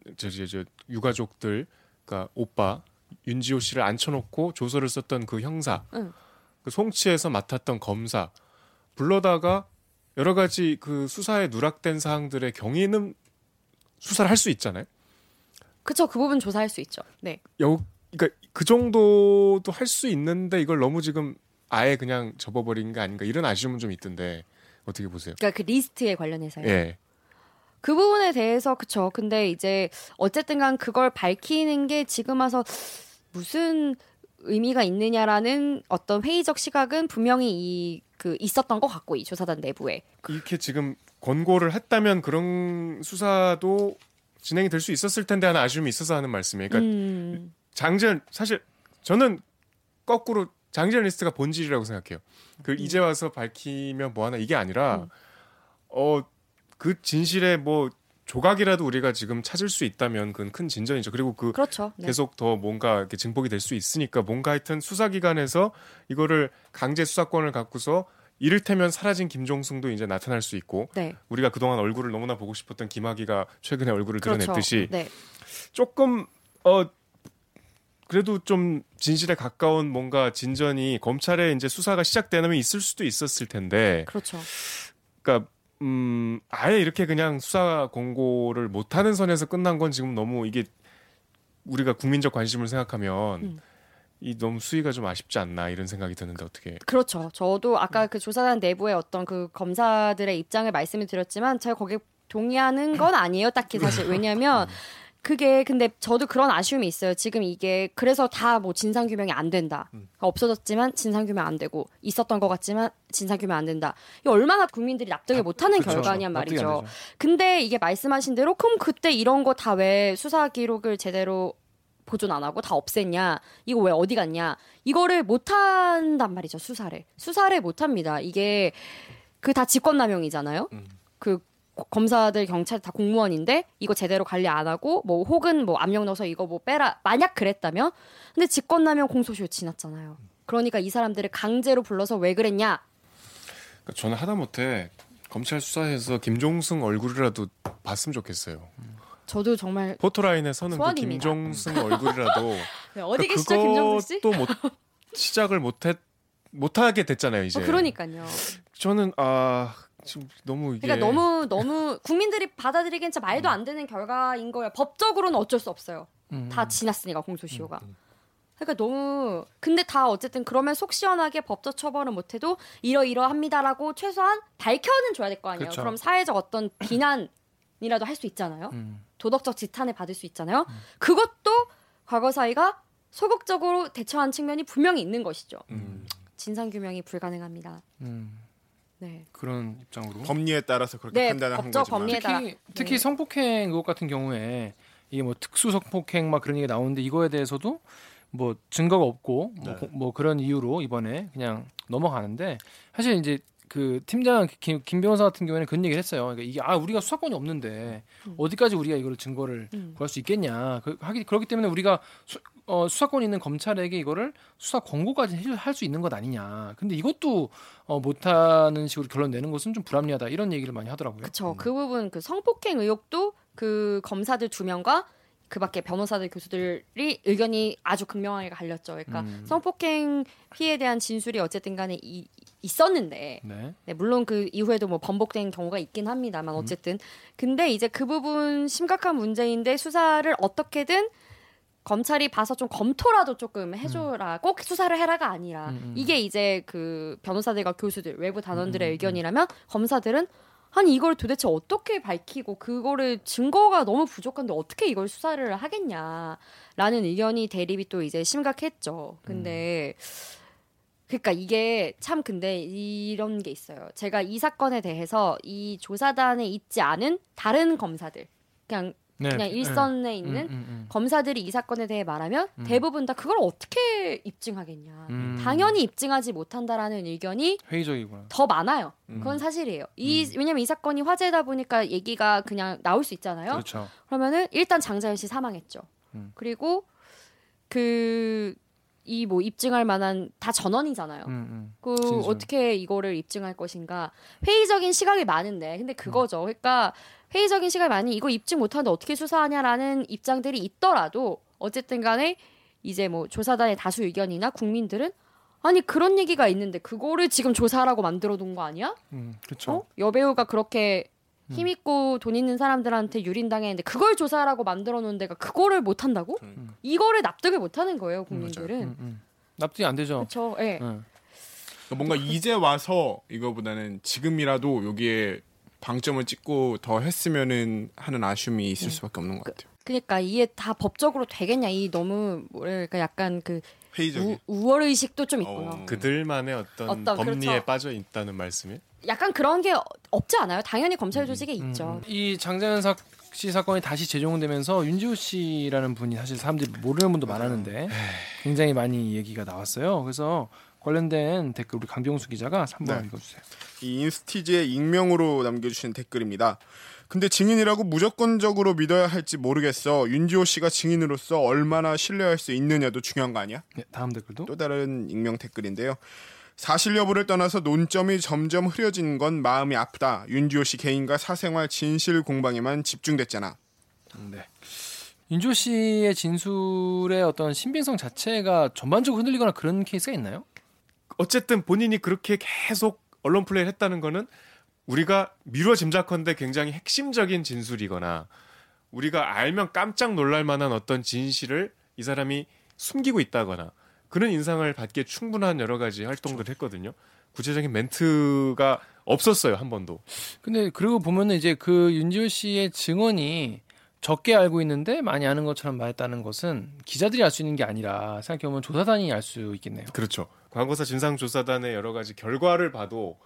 유가족들, 그러니까 오빠 윤지호 씨를 앉혀놓고 조서를 썼던 그 형사, 그 송치에서 맡았던 검사 불러다가 여러 가지 그 수사에 누락된 사항들의 경위는 수사를 할 수 있잖아요. 그렇죠. 그 부분 조사할 수 있죠. 네. 그러니까 그 정도도 할 수 있는데 이걸 너무 지금 아예 그냥 접어버린 게 아닌가 이런 아쉬움은 좀 있던데 어떻게 보세요? 그러니까 그 리스트에 관련해서요. 예. 그 부분에 대해서 그렇죠. 근데 이제 어쨌든간 그걸 밝히는 게 지금 와서 무슨 의미가 있느냐라는 어떤 회의적 시각은 분명히 그 있었던 것 같고 이 조사단 내부에 이렇게 지금 권고를 했다면 그런 수사도 진행이 될 수 있었을 텐데 하는 아쉬움이 있어서 하는 말씀이에요. 그러니까 장자연 사실 저는 거꾸로 장자연 리스트가 본질이라고 생각해요. 그 이제 와서 밝히면 뭐하나 이게 아니라 그 진실의 뭐 조각이라도 우리가 지금 찾을 수 있다면 그건 큰 진전이죠. 그리고 그렇죠. 네. 계속 더 뭔가 이렇게 증폭이 될 수 있으니까 뭔가 하여튼 수사기관에서 이거를 강제 수사권을 갖고서 이를테면 사라진 김종승도 이제 나타날 수 있고 네. 우리가 그동안 얼굴을 너무나 보고 싶었던 김학의가 최근에 얼굴을 드러냈듯이 그렇죠. 네. 조금 그래도 좀 진실에 가까운 뭔가 진전이 검찰의 이제 수사가 시작되면 있을 수도 있었을 텐데 그렇죠. 그러니까 아예 이렇게 그냥 수사 공고를 못하는 선에서 끝난 건 지금 너무 이게 우리가 국민적 관심을 생각하면 이 너무 수위가 좀 아쉽지 않나 이런 생각이 드는데 어떻게? 그렇죠. 저도 아까 그 조사단 내부의 어떤 그 검사들의 입장을 말씀을 드렸지만 제가 거기에 동의하는 건 아니에요. 딱히 사실 왜냐하면 그게 근데 저도 그런 아쉬움이 있어요. 지금 이게 그래서 다 뭐 진상규명이 안 된다. 없어졌지만 진상규명 안 되고 있었던 것 같지만 진상규명 안 된다. 이거 얼마나 국민들이 납득을 못하는 그렇죠. 결과냐 말이죠. 근데 이게 말씀하신 대로 그럼 그때 이런 거 다 왜 수사 기록을 제대로 보존 안 하고 다 없앴냐 이거 왜 어디 갔냐 이거를 못한단 말이죠. 수사를 못합니다. 이게 그 다 직권남용이잖아요. 그 검사들 경찰 다 공무원인데 이거 제대로 관리 안 하고 뭐 혹은 뭐 압력 넣어서 이거 뭐 빼라 만약 그랬다면 근데 직권남용 공소시효 지났잖아요. 그러니까 이 사람들을 강제로 불러서 왜 그랬냐. 그러니까 저는 하다못해 검찰 수사해서 김종승 얼굴이라도 봤으면 좋겠어요. 저도 정말 포토라인에 서는 그 김종승 얼굴이라도 네, 어디 계시죠 김종승 씨? 그것도 시작을 못하게 됐잖아요 이제. 그러니까요. 저는 지금 너무 이게 그러니까 너무 국민들이 받아들이기엔 진짜 말도 안 되는 결과인 거예요. 법적으로는 어쩔 수 없어요. 다 지났으니까 공소시효가. 그러니까 너무 근데 다 어쨌든 그러면 속 시원하게 법적 처벌은 못해도 이러이러합니다라고 최소한 밝혀는 줘야 될 거 아니에요. 그쵸. 그럼 사회적 어떤 비난이라도 할 수 있잖아요. 도덕적 지탄을 받을 수 있잖아요. 그것도 과거 사회가 소극적으로 대처한 측면이 분명히 있는 것이죠. 진상규명이 불가능합니다. 네. 그런 입장으로 법리에 따라서 그렇게 네, 판단하는 거지만 특히 네. 성폭행 의혹 같은 경우에 이게 뭐 특수 성폭행 막 그런 얘기 나오는데 이거에 대해서도 뭐 증거가 없고 네. 뭐 그런 이유로 이번에 그냥 넘어가는데 사실 이제 그 팀장 김 변호사 같은 경우에는 그런 얘기를 했어요. 그러니까 이게 우리가 수사권이 없는데 어디까지 우리가 이걸 증거를 구할 수 있겠냐. 그렇기 때문에 우리가 수사권이 있는 검찰에게 이거를 수사 권고까지 할 수 있는 것 아니냐. 근데 이것도 못하는 식으로 결론 내는 것은 좀 불합리하다. 이런 얘기를 많이 하더라고요. 그렇죠. 그 부분 그 성폭행 의혹도 그 검사들 2명과 그 밖에 변호사들 교수들이 의견이 아주 극명하게 갈렸죠. 그러니까 성폭행 피해에 대한 진술이 어쨌든 간에 있었는데 네. 네, 물론 그 이후에도 뭐 번복된 경우가 있긴 합니다만 어쨌든 근데 이제 그 부분 심각한 문제인데 수사를 어떻게든 검찰이 봐서 좀 검토라도 조금 해줘라 꼭 수사를 해라가 아니라 이게 이제 그 변호사들과 교수들 외부 단원들의 의견이라면 검사들은 아니 이걸 도대체 어떻게 밝히고 그거를 증거가 너무 부족한데 어떻게 이걸 수사를 하겠냐라는 의견이 대립이 또 이제 심각했죠. 근데 그러니까 이게 참 근데 이런 게 있어요. 제가 이 사건에 대해서 이 조사단에 있지 않은 다른 검사들 그냥 네. 그냥 일선에 있는 검사들이 이 사건에 대해 말하면 대부분 다 그걸 어떻게 입증하겠냐. 당연히 입증하지 못한다라는 의견이 회의적이구나. 더 많아요. 그건 사실이에요. 왜냐면 이 사건이 화제다 보니까 얘기가 그냥 나올 수 있잖아요. 그렇죠. 그러면은 일단 장자연 씨 사망했죠. 그리고 이 뭐 입증할 만한 다 전원이잖아요. 그 진심. 어떻게 이거를 입증할 것인가. 회의적인 시각이 많은데 근데 그거죠. 그러니까 회의적인 시각이 많이 이거 입증 못하는데 어떻게 수사하냐라는 입장들이 있더라도 어쨌든 간에 이제 뭐 조사단의 다수 의견이나 국민들은 아니 그런 얘기가 있는데 그거를 지금 조사하라고 만들어 놓은 거 아니야? 그렇죠. 여배우가 그렇게 힘 있고 돈 있는 사람들한테 유린당했는데 그걸 조사하라고 만들어 놓은 데가 그거를 못 한다고? 이거를 납득을 못 하는 거예요, 국민들은. 납득이 안 되죠. 그렇죠. 예. 네. 그러니까 뭔가 이제 와서 이거보다는 지금이라도 여기에 방점을 찍고 더 했으면은 하는 아쉬움이 있을 수밖에 없는 것 같아요. 그러니까 이게 다 법적으로 되겠냐? 이 너무 뭐랄까 약간 그 회의적인 우월 의식도 좀 있고요. 그들만의 어떤 법리에 그렇죠. 빠져 있다는 말씀이? 약간 그런 게 없지 않아요? 당연히 검찰 조직에 있죠. 이 장자연 씨 사건이 다시 재조명되면서 윤지호 씨라는 분이 사실 사람들이 모르는 분도 많았는데 굉장히 많이 얘기가 나왔어요. 그래서 관련된 댓글 우리 강병수 기자가 3번 읽어주세요. 이 인스티지의 익명으로 남겨주신 댓글입니다. 근데 증인이라고 무조건적으로 믿어야 할지 모르겠어. 윤지호 씨가 증인으로서 얼마나 신뢰할 수 있느냐도 중요한 거 아니야? 네, 다음 댓글도 또 다른 익명 댓글인데요. 사실 여부를 떠나서 논점이 점점 흐려진 건 마음이 아프다. 윤지호 씨 개인과 사생활 진실 공방에만 집중됐잖아. 네. 윤지호 씨의 진술의 어떤 신빙성 자체가 전반적으로 흔들리거나 그런 케이스가 있나요? 어쨌든 본인이 그렇게 계속 언론 플레이를 했다는 거는 우리가 미루어 짐작컨대 굉장히 핵심적인 진술이거나 우리가 알면 깜짝 놀랄 만한 어떤 진실을 이 사람이 숨기고 있다거나 그런 인상을 받기에 충분한 여러 가지 활동들을 했거든요. 구체적인 멘트가 없었어요, 한 번도. 근데 그러고 보면 이제 그 윤지호 씨의 증언이 적게 알고 있는데 많이 아는 것처럼 말했다는 것은 기자들이 알 수 있는 게 아니라 생각해보면 조사단이 알 수 있겠네요. 그렇죠. 과거사 진상조사단의 여러 가지 결과를 봐도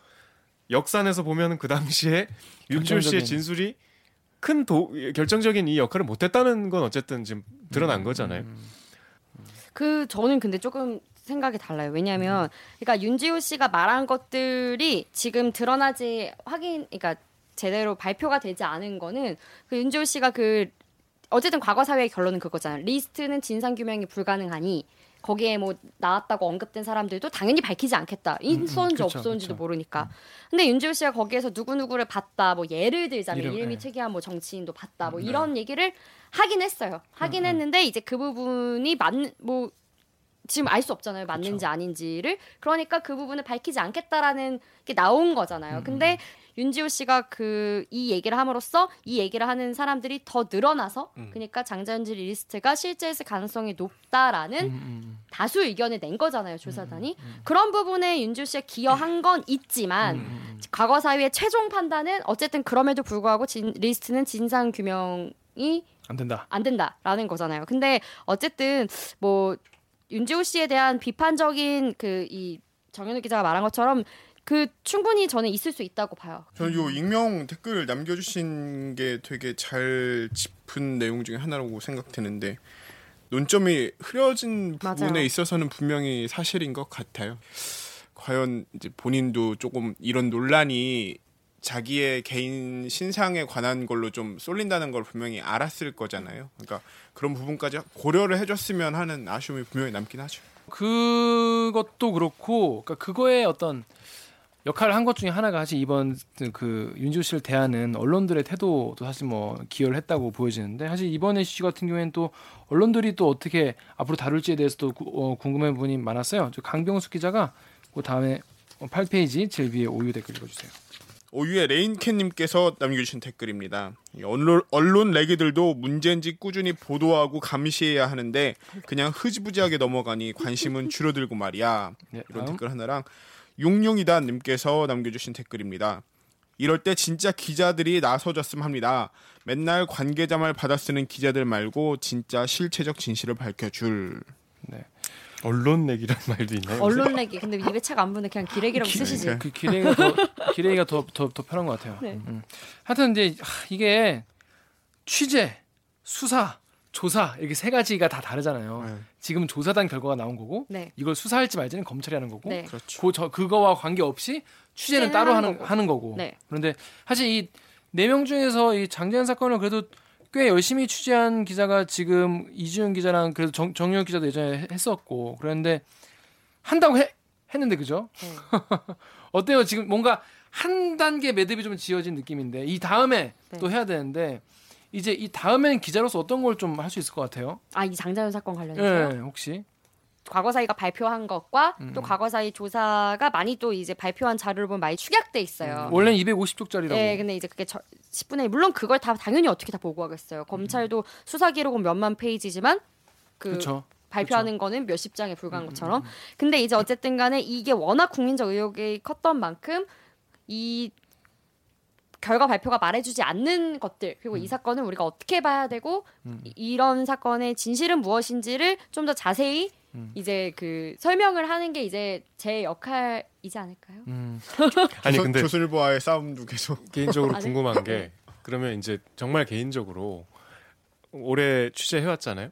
역산에서 보면 그 당시에 윤지호 씨의 진술이 큰 결정적인 이 역할을 못했다는 건 어쨌든 지금 드러난 거잖아요. 저는 근데 조금 생각이 달라요. 왜냐하면, 그러니까 윤지호 씨가 말한 것들이 지금 드러나지 그러니까 제대로 발표가 되지 않은 거는 그 윤지호 씨가 어쨌든 과거 사회의 결론은 그거잖아요. 리스트는 진상 규명이 불가능하니 거기에 뭐 나왔다고 언급된 사람들도 당연히 밝히지 않겠다. 인소인지 없소인지도 모르니까. 근데 윤지호 씨가 거기에서 누구누구를 봤다. 뭐 예를 들자면 이름이 특이한 뭐 정치인도 봤다. 뭐 이런 얘기를 하긴 했어요. 하긴 했는데 이제 그 부분이 뭐 지금 알 수 없잖아요. 맞는지 아닌지를. 그러니까 그 부분을 밝히지 않겠다라는 게 나온 거잖아요. 근데 윤지호 씨가 이 얘기를 함으로써 이 얘기를 하는 사람들이 더 늘어나서 그러니까 장자연 씨 리스트가 실제일 가능성이 높다라는 다수 의견을 낸 거잖아요. 조사단이. 그런 부분에 윤지호 씨가 기여한 건 있지만 과거 사유의 최종 판단은 어쨌든 그럼에도 불구하고 리스트는 진상 규명이 안 된다라는 거잖아요. 근데 어쨌든 뭐 윤지호 씨에 대한 비판적인 이 정연욱 기자가 말한 것처럼 충분히 저는 있을 수 있다고 봐요. 저는 이 익명 댓글 남겨주신 게 되게 잘 짚은 내용 중에 하나라고 생각되는데 논점이 흐려진 부분에 있어서는 분명히 사실인 것 같아요. 과연 이제 본인도 조금 이런 논란이 자기의 개인 신상에 관한 걸로 좀 쏠린다는 걸 분명히 알았을 거잖아요. 그러니까 그런 부분까지 고려를 해줬으면 하는 아쉬움이 분명히 남긴 하죠. 그것도 그렇고 그러니까 그거의 어떤 역할을 한 것 중에 하나가 사실 이번 윤지호 씨를 대하는 언론들의 태도도 사실 뭐 기여를 했다고 보여지는데 사실 이번 이슈 같은 경우에는 또 언론들이 또 어떻게 앞으로 다룰지에 대해서도 궁금한 분이 많았어요. 강병수 기자가 그 다음에 8페이지 제일 위에 오유 댓글 읽어주세요. 오유의 레인캣님께서 남겨주신 댓글입니다. 언론 레기들도 문제인지 꾸준히 보도하고 감시해야 하는데 그냥 흐지부지하게 넘어가니 관심은 줄어들고 말이야. 이런 댓글 하나랑 용용이다님께서 남겨주신 댓글입니다. 이럴 때 진짜 기자들이 나서줬으면 합니다. 맨날 관계자 말 받아쓰는 기자들 말고 진짜 실체적 진실을 밝혀줄. 네. 언론 내기란 말도 있나요? 언론 내기. 근데 입에 착 안 붙는데 그냥 기레기라고 쓰시지. 기레기가 더 편한 것 같아요. 네. 하여튼 이제 이게 취재 수사, 조사 이렇게 세 가지가 다 다르잖아요. 네. 지금 조사단 결과가 나온 거고 네. 이걸 수사할지 말지는 검찰이 하는 거고 네. 그렇죠. 그거와 관계없이 취재는 따로 하는 거고 네. 그런데 사실 이 4명 중에서 이 장자연 사건을 그래도 꽤 열심히 취재한 기자가 지금 이지윤 기자랑 그래도 정연욱 기자도 예전에 했었고 그런데 한다고 했는데 그죠? 어때요? 지금 뭔가 한 단계 매듭이 좀 지어진 느낌인데 이 다음에 네. 또 해야 되는데 이제 이 다음에는 기자로서 어떤 걸 좀 할 수 있을 것 같아요? 아, 이 장자연 사건 관련해서요? 네, 혹시? 과거사위가 발표한 것과 또 과거사위 조사가 많이 또 이제 발표한 자료를 보면 많이 축약돼 있어요. 원래는 250쪽짜리라고. 네, 근데 이제 그게 10분의 1. 물론 그걸 다 당연히 어떻게 다 보고하겠어요. 검찰도 수사 기록은 몇만 페이지지만 그렇죠. 발표하는 그쵸. 거는 몇십 장에 불과한 것처럼. 근데 이제 어쨌든 간에 이게 워낙 국민적 의혹이 컸던 만큼 이 결과 발표가 말해주지 않는 것들 그리고 이 사건은 우리가 어떻게 봐야 되고 이런 사건의 진실은 무엇인지를 좀 더 자세히 이제 그 설명을 하는 게 이제 제 역할이지 않을까요? 아니 근데 조선일보와의 싸움도 계속 개인적으로 아, 네? 궁금한 게 그러면 이제 정말 개인적으로 올해 취재해왔잖아요.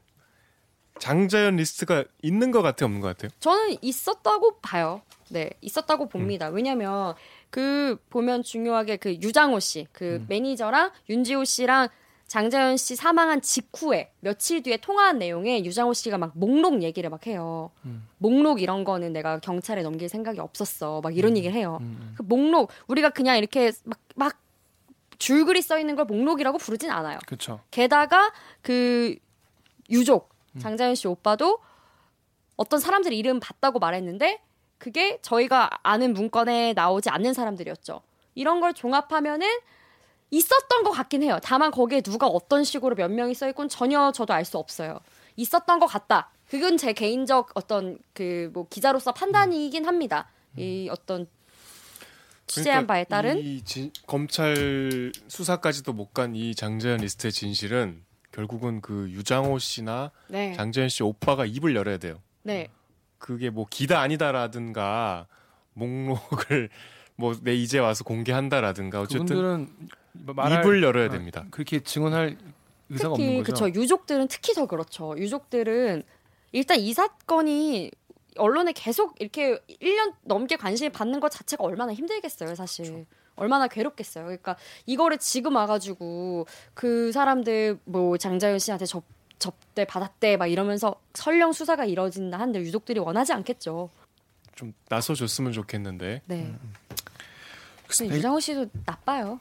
장자연 리스트가 있는 것 같아요, 없는 것 같아요? 저는 있었다고 봐요. 네, 있었다고 봅니다. 왜냐하면 그 보면 중요하게 그 유장호 씨, 그 매니저랑 윤지호 씨랑 장자연 씨 사망한 직후에 며칠 뒤에 통화한 내용에 유장호 씨가 막 목록 얘기를 막 해요. 목록 이런 거는 내가 경찰에 넘길 생각이 없었어. 막 이런 얘기를 해요. 그 목록 우리가 그냥 이렇게 막 줄글이 써 있는 걸 목록이라고 부르진 않아요. 그쵸. 게다가 그 유족 장자연 씨 오빠도 어떤 사람들 이름 봤다고 말했는데 그게 저희가 아는 문건에 나오지 않는 사람들이었죠. 이런 걸 종합하면은 있었던 것 같긴 해요. 다만 거기에 누가 어떤 식으로 몇 명이 써있고는 전혀 저도 알 수 없어요. 있었던 것 같다. 그건 제 개인적 어떤 그 뭐 기자로서 판단이긴 합니다. 이 어떤 취재한 그러니까 바에 따른 검찰 수사까지도 못 간 이 장자연 리스트의 진실은 결국은 그 유장호 씨나 네. 장자연 씨 오빠가 입을 열어야 돼요. 네. 그게 뭐 기다 아니다라든가 목록을 뭐 내 이제 와서 공개한다라든가 어쨌든 입을 열어야 됩니다. 그렇게 증언할 의사가 특히, 없는 거죠. 그쵸, 유족들은 특히 더 그렇죠. 유족들은 일단 이 사건이 언론에 계속 이렇게 1년 넘게 관심을 받는 것 자체가 얼마나 힘들겠어요. 사실. 그쵸. 얼마나 괴롭겠어요. 그러니까 이거를 지금 와가지고 그 사람들 뭐 장자연 씨한테 접대 받았대 막 이러면서 설령 수사가 이뤄진다 한들 유족들이 원하지 않겠죠. 좀 나서줬으면 좋겠는데. 네. 근데 유장호 씨도 나빠요.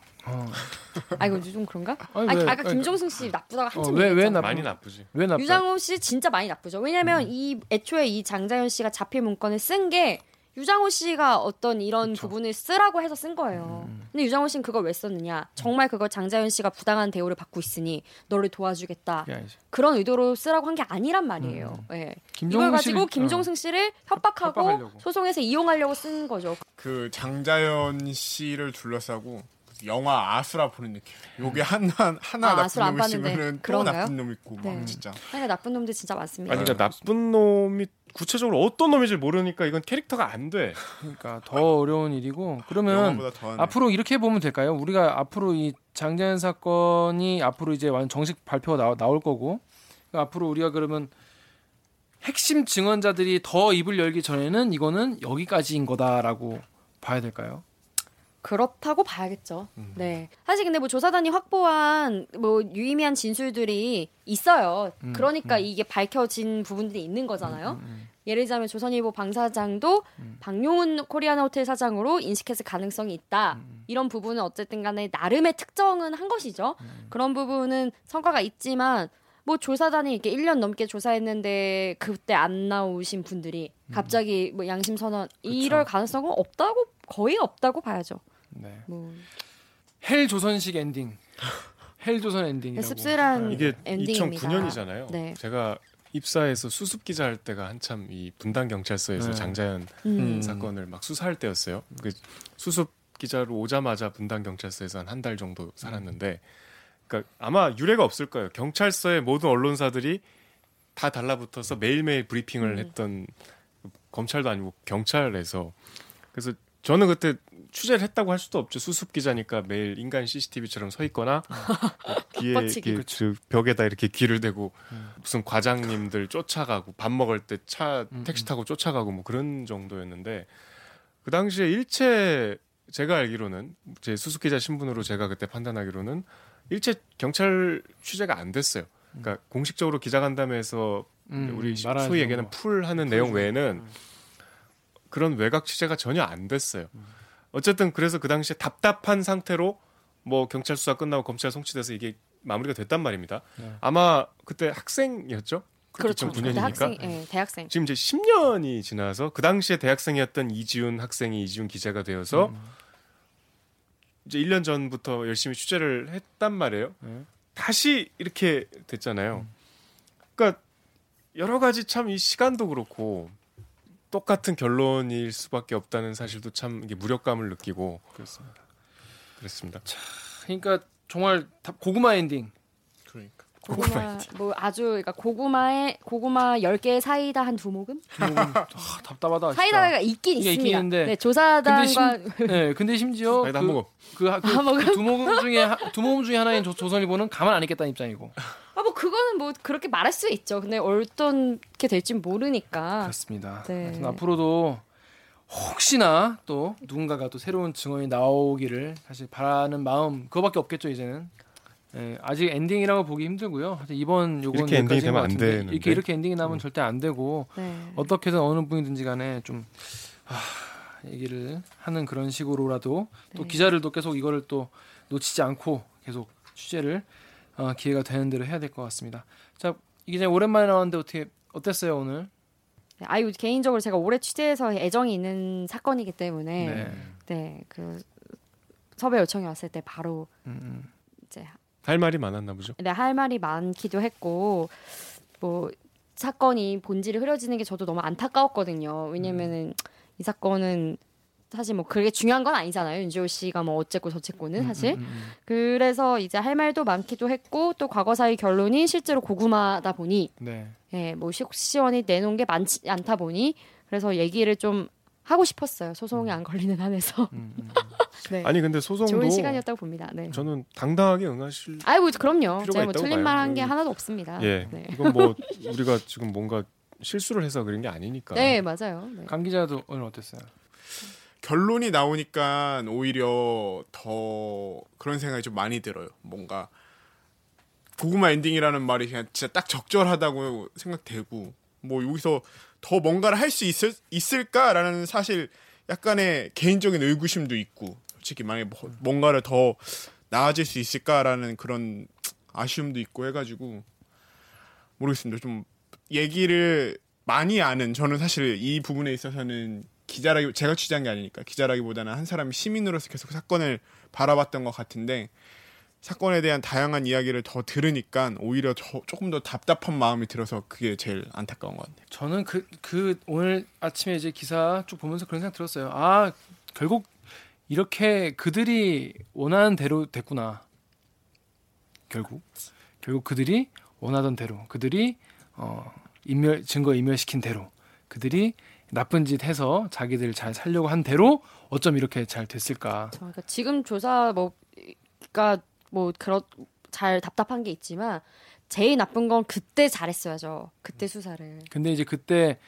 아 이거 좀 그런가? 아니, 아까 김종승 씨 나쁘다고 한참 얘기했잖아요. 많이 나쁘지. 왜 나빠? 유장호 씨 진짜 많이 나쁘죠. 왜냐하면 이 애초에 이 장자연 씨가 자필 문건을 쓴 게 유장호 씨가 어떤 이런 그쵸. 부분을 쓰라고 해서 쓴 거예요. 근데 유장호 씨는 그걸 왜 썼느냐. 정말 그걸 장자연 씨가 부당한 대우를 받고 있으니 너를 도와주겠다. 그런 의도로 쓰라고 한 게 아니란 말이에요. 네. 이걸 가지고 김종승 씨를 협박하고 협박하려고. 소송에서 이용하려고 쓴 거죠. 그 장자연 씨를 둘러싸고 영화 아수라 보는 느낌. 요게 하나 나쁜 놈 있으면은 또 나쁜 놈 있고 네. 막 진짜. 아니 나쁜 놈들 진짜 많습니다. 아니 그러니까 나쁜 놈이 구체적으로 어떤 놈인지 모르니까 이건 캐릭터가 안 돼. 그러니까 더 어려운 일이고 그러면 앞으로 이렇게 보면 될까요? 우리가 앞으로 이 장자연 사건이 앞으로 이제 완전 정식 발표가 나올 거고 그러니까 앞으로 우리가 그러면 핵심 증언자들이 더 입을 열기 전에는 이거는 여기까지인 거다라고 봐야 될까요? 그렇다고 봐야겠죠. 네. 사실 근데 뭐 조사단이 확보한 뭐 유의미한 진술들이 있어요. 그러니까 이게 밝혀진 부분들이 있는 거잖아요. 예를 들자면 조선일보 방사장도 방용운 코리아나 호텔 사장으로 인식했을 가능성이 있다. 이런 부분은 어쨌든 간에 나름의 특정은 한 것이죠. 그런 부분은 성과가 있지만 뭐 조사단이 이렇게 1년 넘게 조사했는데 그때 안 나오신 분들이 갑자기 뭐 양심 선언 이럴 그쵸. 가능성은 없다고 거의 없다고 봐야죠. 네. 뭐. 헬 조선식 엔딩, 헬 조선 엔딩이라고. 씁쓸한 이게 엔딩입니다. 2009년이잖아요. 네. 제가 입사해서 수습 기자 할 때가 한참 이 분당 경찰서에서 네. 장자연 사건을 막 수사할 때였어요. 그 수습 기자로 오자마자 분당 경찰서에서 한 달 정도 살았는데, 그러니까 아마 유례가 없을 거예요. 경찰서의 모든 언론사들이 다 달라붙어서 매일매일 브리핑을 했던 검찰도 아니고 경찰에서 그래서. 저는 그때 취재를 했다고 할 수도 없죠. 수습 기자니까 매일 인간 CCTV처럼 서 있거나 귀에 이렇게 벽에다 이렇게 귀를 대고 무슨 과장님들 쫓아가고 밥 먹을 때 차 택시 타고 쫓아가고 뭐 그런 정도였는데 그 당시에 일체 제가 알기로는 제 수습 기자 신분으로 제가 그때 판단하기로는 일체 경찰 취재가 안 됐어요. 그러니까 공식적으로 기자간담회에서 우리 소위 얘기하는 풀하는 내용 외에는 그런 외곽 취재가 전혀 안 됐어요. 어쨌든 그래서 그 당시에 답답한 상태로 뭐 경찰 수사 끝나고 검찰 송치돼서 이게 마무리가 됐단 말입니다. 네. 아마 그때 학생이었죠? 그렇죠. 2009년이니까. 대학생, 네, 대학생. 지금 이제 10년이 지나서 그 당시에 대학생이었던 이지윤 학생이 이지윤 기자가 되어서 이제 1년 전부터 열심히 취재를 했단 말이에요. 다시 이렇게 됐잖아요. 그러니까 여러 가지 참 이 시간도 그렇고 똑같은 결론일 수밖에 없다는 사실도 참 이게 무력감을 느끼고 그렇습니다. 그렇습니다. 자, 그러니까 정말 고구마 엔딩. 그러니까 고구마 엔딩. 뭐 아주 그러니까 고구마 10개 사이다 한 두 모금? 아, 답답하다. 사이다가 있긴 있습니다. 네, 조사단과 네, 근데 심지어 두 모금 중에 하나인 조선일보는 가만 안 있겠다는 입장이고. 아, 뭐 그거는 뭐 그렇게 말할 수 있죠. 근데 어떻게 될진 모르니까. 그렇습니다. 네. 앞으로도 혹시나 또 누군가가 또 새로운 증언이 나오기를 사실 바라는 마음 그거밖에 없겠죠 이제는. 네, 아직 엔딩이라고 보기 힘들고요. 이번 요건 이렇게 엔딩이 되면 안 되는데 이렇게 엔딩이 나면 절대 안 되고 네. 어떻게든 어느 분이든지 간에 좀 얘기를 하는 그런 식으로라도 네. 또 기자들도 계속 이거를 또 놓치지 않고 계속 취재를 기회가 되는 대로 해야 될 것 같습니다. 자, 이 기자님 오랜만에 나왔는데 어땠어요 오늘? 아유 개인적으로 제가 오래 취재해서 애정이 있는 사건이기 때문에 네, 그 섭외 요청이 왔을 때 바로 이제 할 말이 많았나 보죠. 네, 할 말이 많기도 했고 뭐 사건이 본질이 흐려지는 게 저도 너무 안타까웠거든요. 왜냐면은 이 사건은 사실 뭐 그게 중요한 건 아니잖아요. 윤지호 씨가 뭐 어쨌고 저쨌고는 사실. 그래서 이제 할 말도 많기도 했고 또 과거사의 결론이 실제로 고구마다 보니 네. 예, 뭐 시원히 내놓은 게 많지 않다 보니 그래서 얘기를 좀 하고 싶었어요. 소송이 안 걸리는 한에서. 네. 아니 근데 소송도 좋은 시간이었다고 봅니다. 네. 저는 당당하게 응하실 아이고 그럼요. 제가 뭐 틀린 말 한 게 하나도 없습니다. 예. 네. 이건 뭐 우리가 지금 뭔가 실수를 해서 그런 게 아니니까. 네, 맞아요. 네. 강 기자도 오늘 어땠어요? 결론이 나오니까 오히려 더 그런 생각이 좀 많이 들어요. 뭔가 고구마 엔딩이라는 말이 그냥 진짜 딱 적절하다고 생각되고 뭐 여기서 더 뭔가를 할 수 있을까라는 사실 약간의 개인적인 의구심도 있고 솔직히 만약에 뭔가를 더 나아질 수 있을까라는 그런 아쉬움도 있고 해가지고 모르겠습니다. 좀 얘기를 많이 아는 저는 사실 이 부분에 있어서는 제가 취재한 게 아니니까 기자라기보다는 한 사람이 시민으로서 계속 사건을 바라봤던 것 같은데 사건에 대한 다양한 이야기를 더 들으니까 오히려 조금 더 답답한 마음이 들어서 그게 제일 안타까운 것 같네요. 저는 그 오늘 아침에 이제 기사 쭉 보면서 그런 생각 들었어요. 아 결국 이렇게 그들이 원하는 대로 됐구나. 결국 그들이 원하던 대로 그들이 증거 인멸시킨 대로 그들이 나쁜 짓 해서 자기들 잘 살려고 한 대로 어쩜 이렇게 잘 됐을까? 그러니까 지금 조사 잘 답답한 게 있지만 제일 나쁜 건 그때 잘했어야죠. 그때 수사를. 근데 이제 그때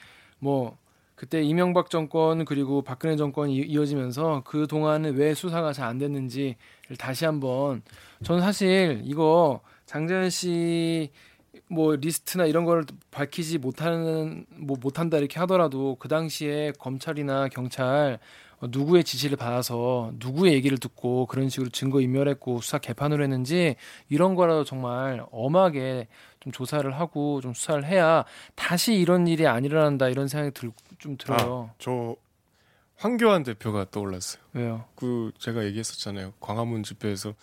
이명박 정권 그리고 박근혜 정권이 이어지면서 그 동안은 왜 수사가 잘 안 됐는지를 다시 한번 저는 사실 이거 장자연 씨 뭐 리스트나 이런 거를 밝히지 못한다 이렇게 하더라도 그 당시에 검찰이나 경찰 누구의 지시를 받아서 누구의 얘기를 듣고 그런 식으로 증거 인멸했고 수사 개판으로 했는지 이런 거라도 정말 엄하게 좀 조사를 하고 좀 수사를 해야 다시 이런 일이 안 일어난다 이런 생각이 좀 들어요. 아, 저 황교안 대표가 떠올랐어요. 왜요? 그 제가 얘기했었잖아요. 광화문 집회에서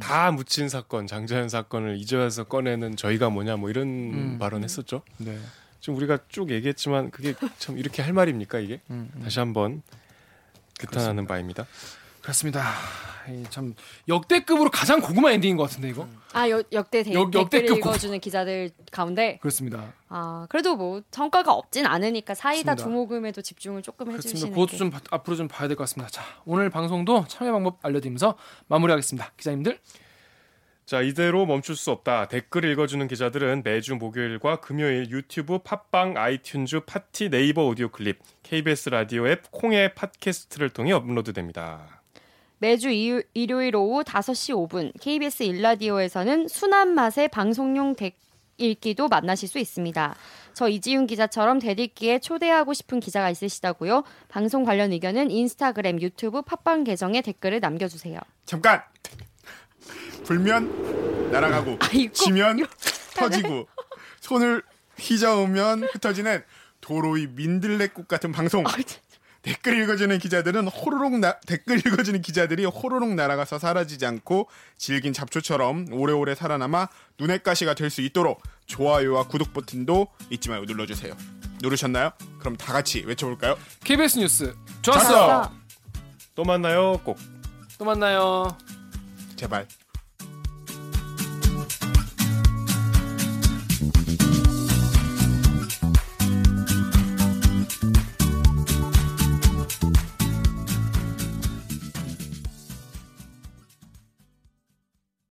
다 묻힌 사건, 장자연 사건을 이제 와서 꺼내는 저희가 뭐냐 뭐 이런 발언했었죠. 네. 지금 우리가 쭉 얘기했지만 그게 참 이렇게 할 말입니까 이게? 다시 한번 규탄하는 바입니다. 그렇습니다. 참 역대급으로 가장 고구마 엔딩인 것 같은데 이거. 아 역대급 읽어주는 기자들 가운데. 그렇습니다. 아 그래도 뭐 성과가 없진 않으니까 사이다 두 모금에도 집중을 조금 해주시는. 그것도 좀 앞으로 좀 봐야 될 것 같습니다. 자 오늘 방송도 참여 방법 알려드리면서 마무리하겠습니다. 기자님들. 자 이대로 멈출 수 없다. 댓글 읽어주는 기자들은 매주 목요일과 금요일 유튜브, 팟빵, 아이튠즈, 파티, 네이버 오디오 클립, KBS 라디오 앱, 콩의 팟캐스트를 통해 업로드됩니다. 매주 일요일 오후 5시 5분 KBS 일라디오에서는 순한 맛의 방송용 댓글 읽기도 만나실 수 있습니다. 저 이지윤 기자처럼 대들기에 초대하고 싶은 기자가 있으시다고요? 방송 관련 의견은 인스타그램, 유튜브, 팟빵 계정에 댓글을 남겨주세요. 잠깐! 불면 날아가고 지면 터지고 손을 휘저으면 흩어지는 도로의 민들레꽃 같은 방송. 댓글 읽어주는 기자들은 댓글 읽어주는 기자들이 호로록 날아가서 사라지지 않고 질긴 잡초처럼 오래오래 살아남아 눈의 가시가 될 수 있도록 좋아요와 구독 버튼도 잊지 말고 눌러주세요. 누르셨나요? 그럼 다 같이 외쳐볼까요? KBS 뉴스 좋았어. 또 만나요. 꼭 또 만나요. 제발.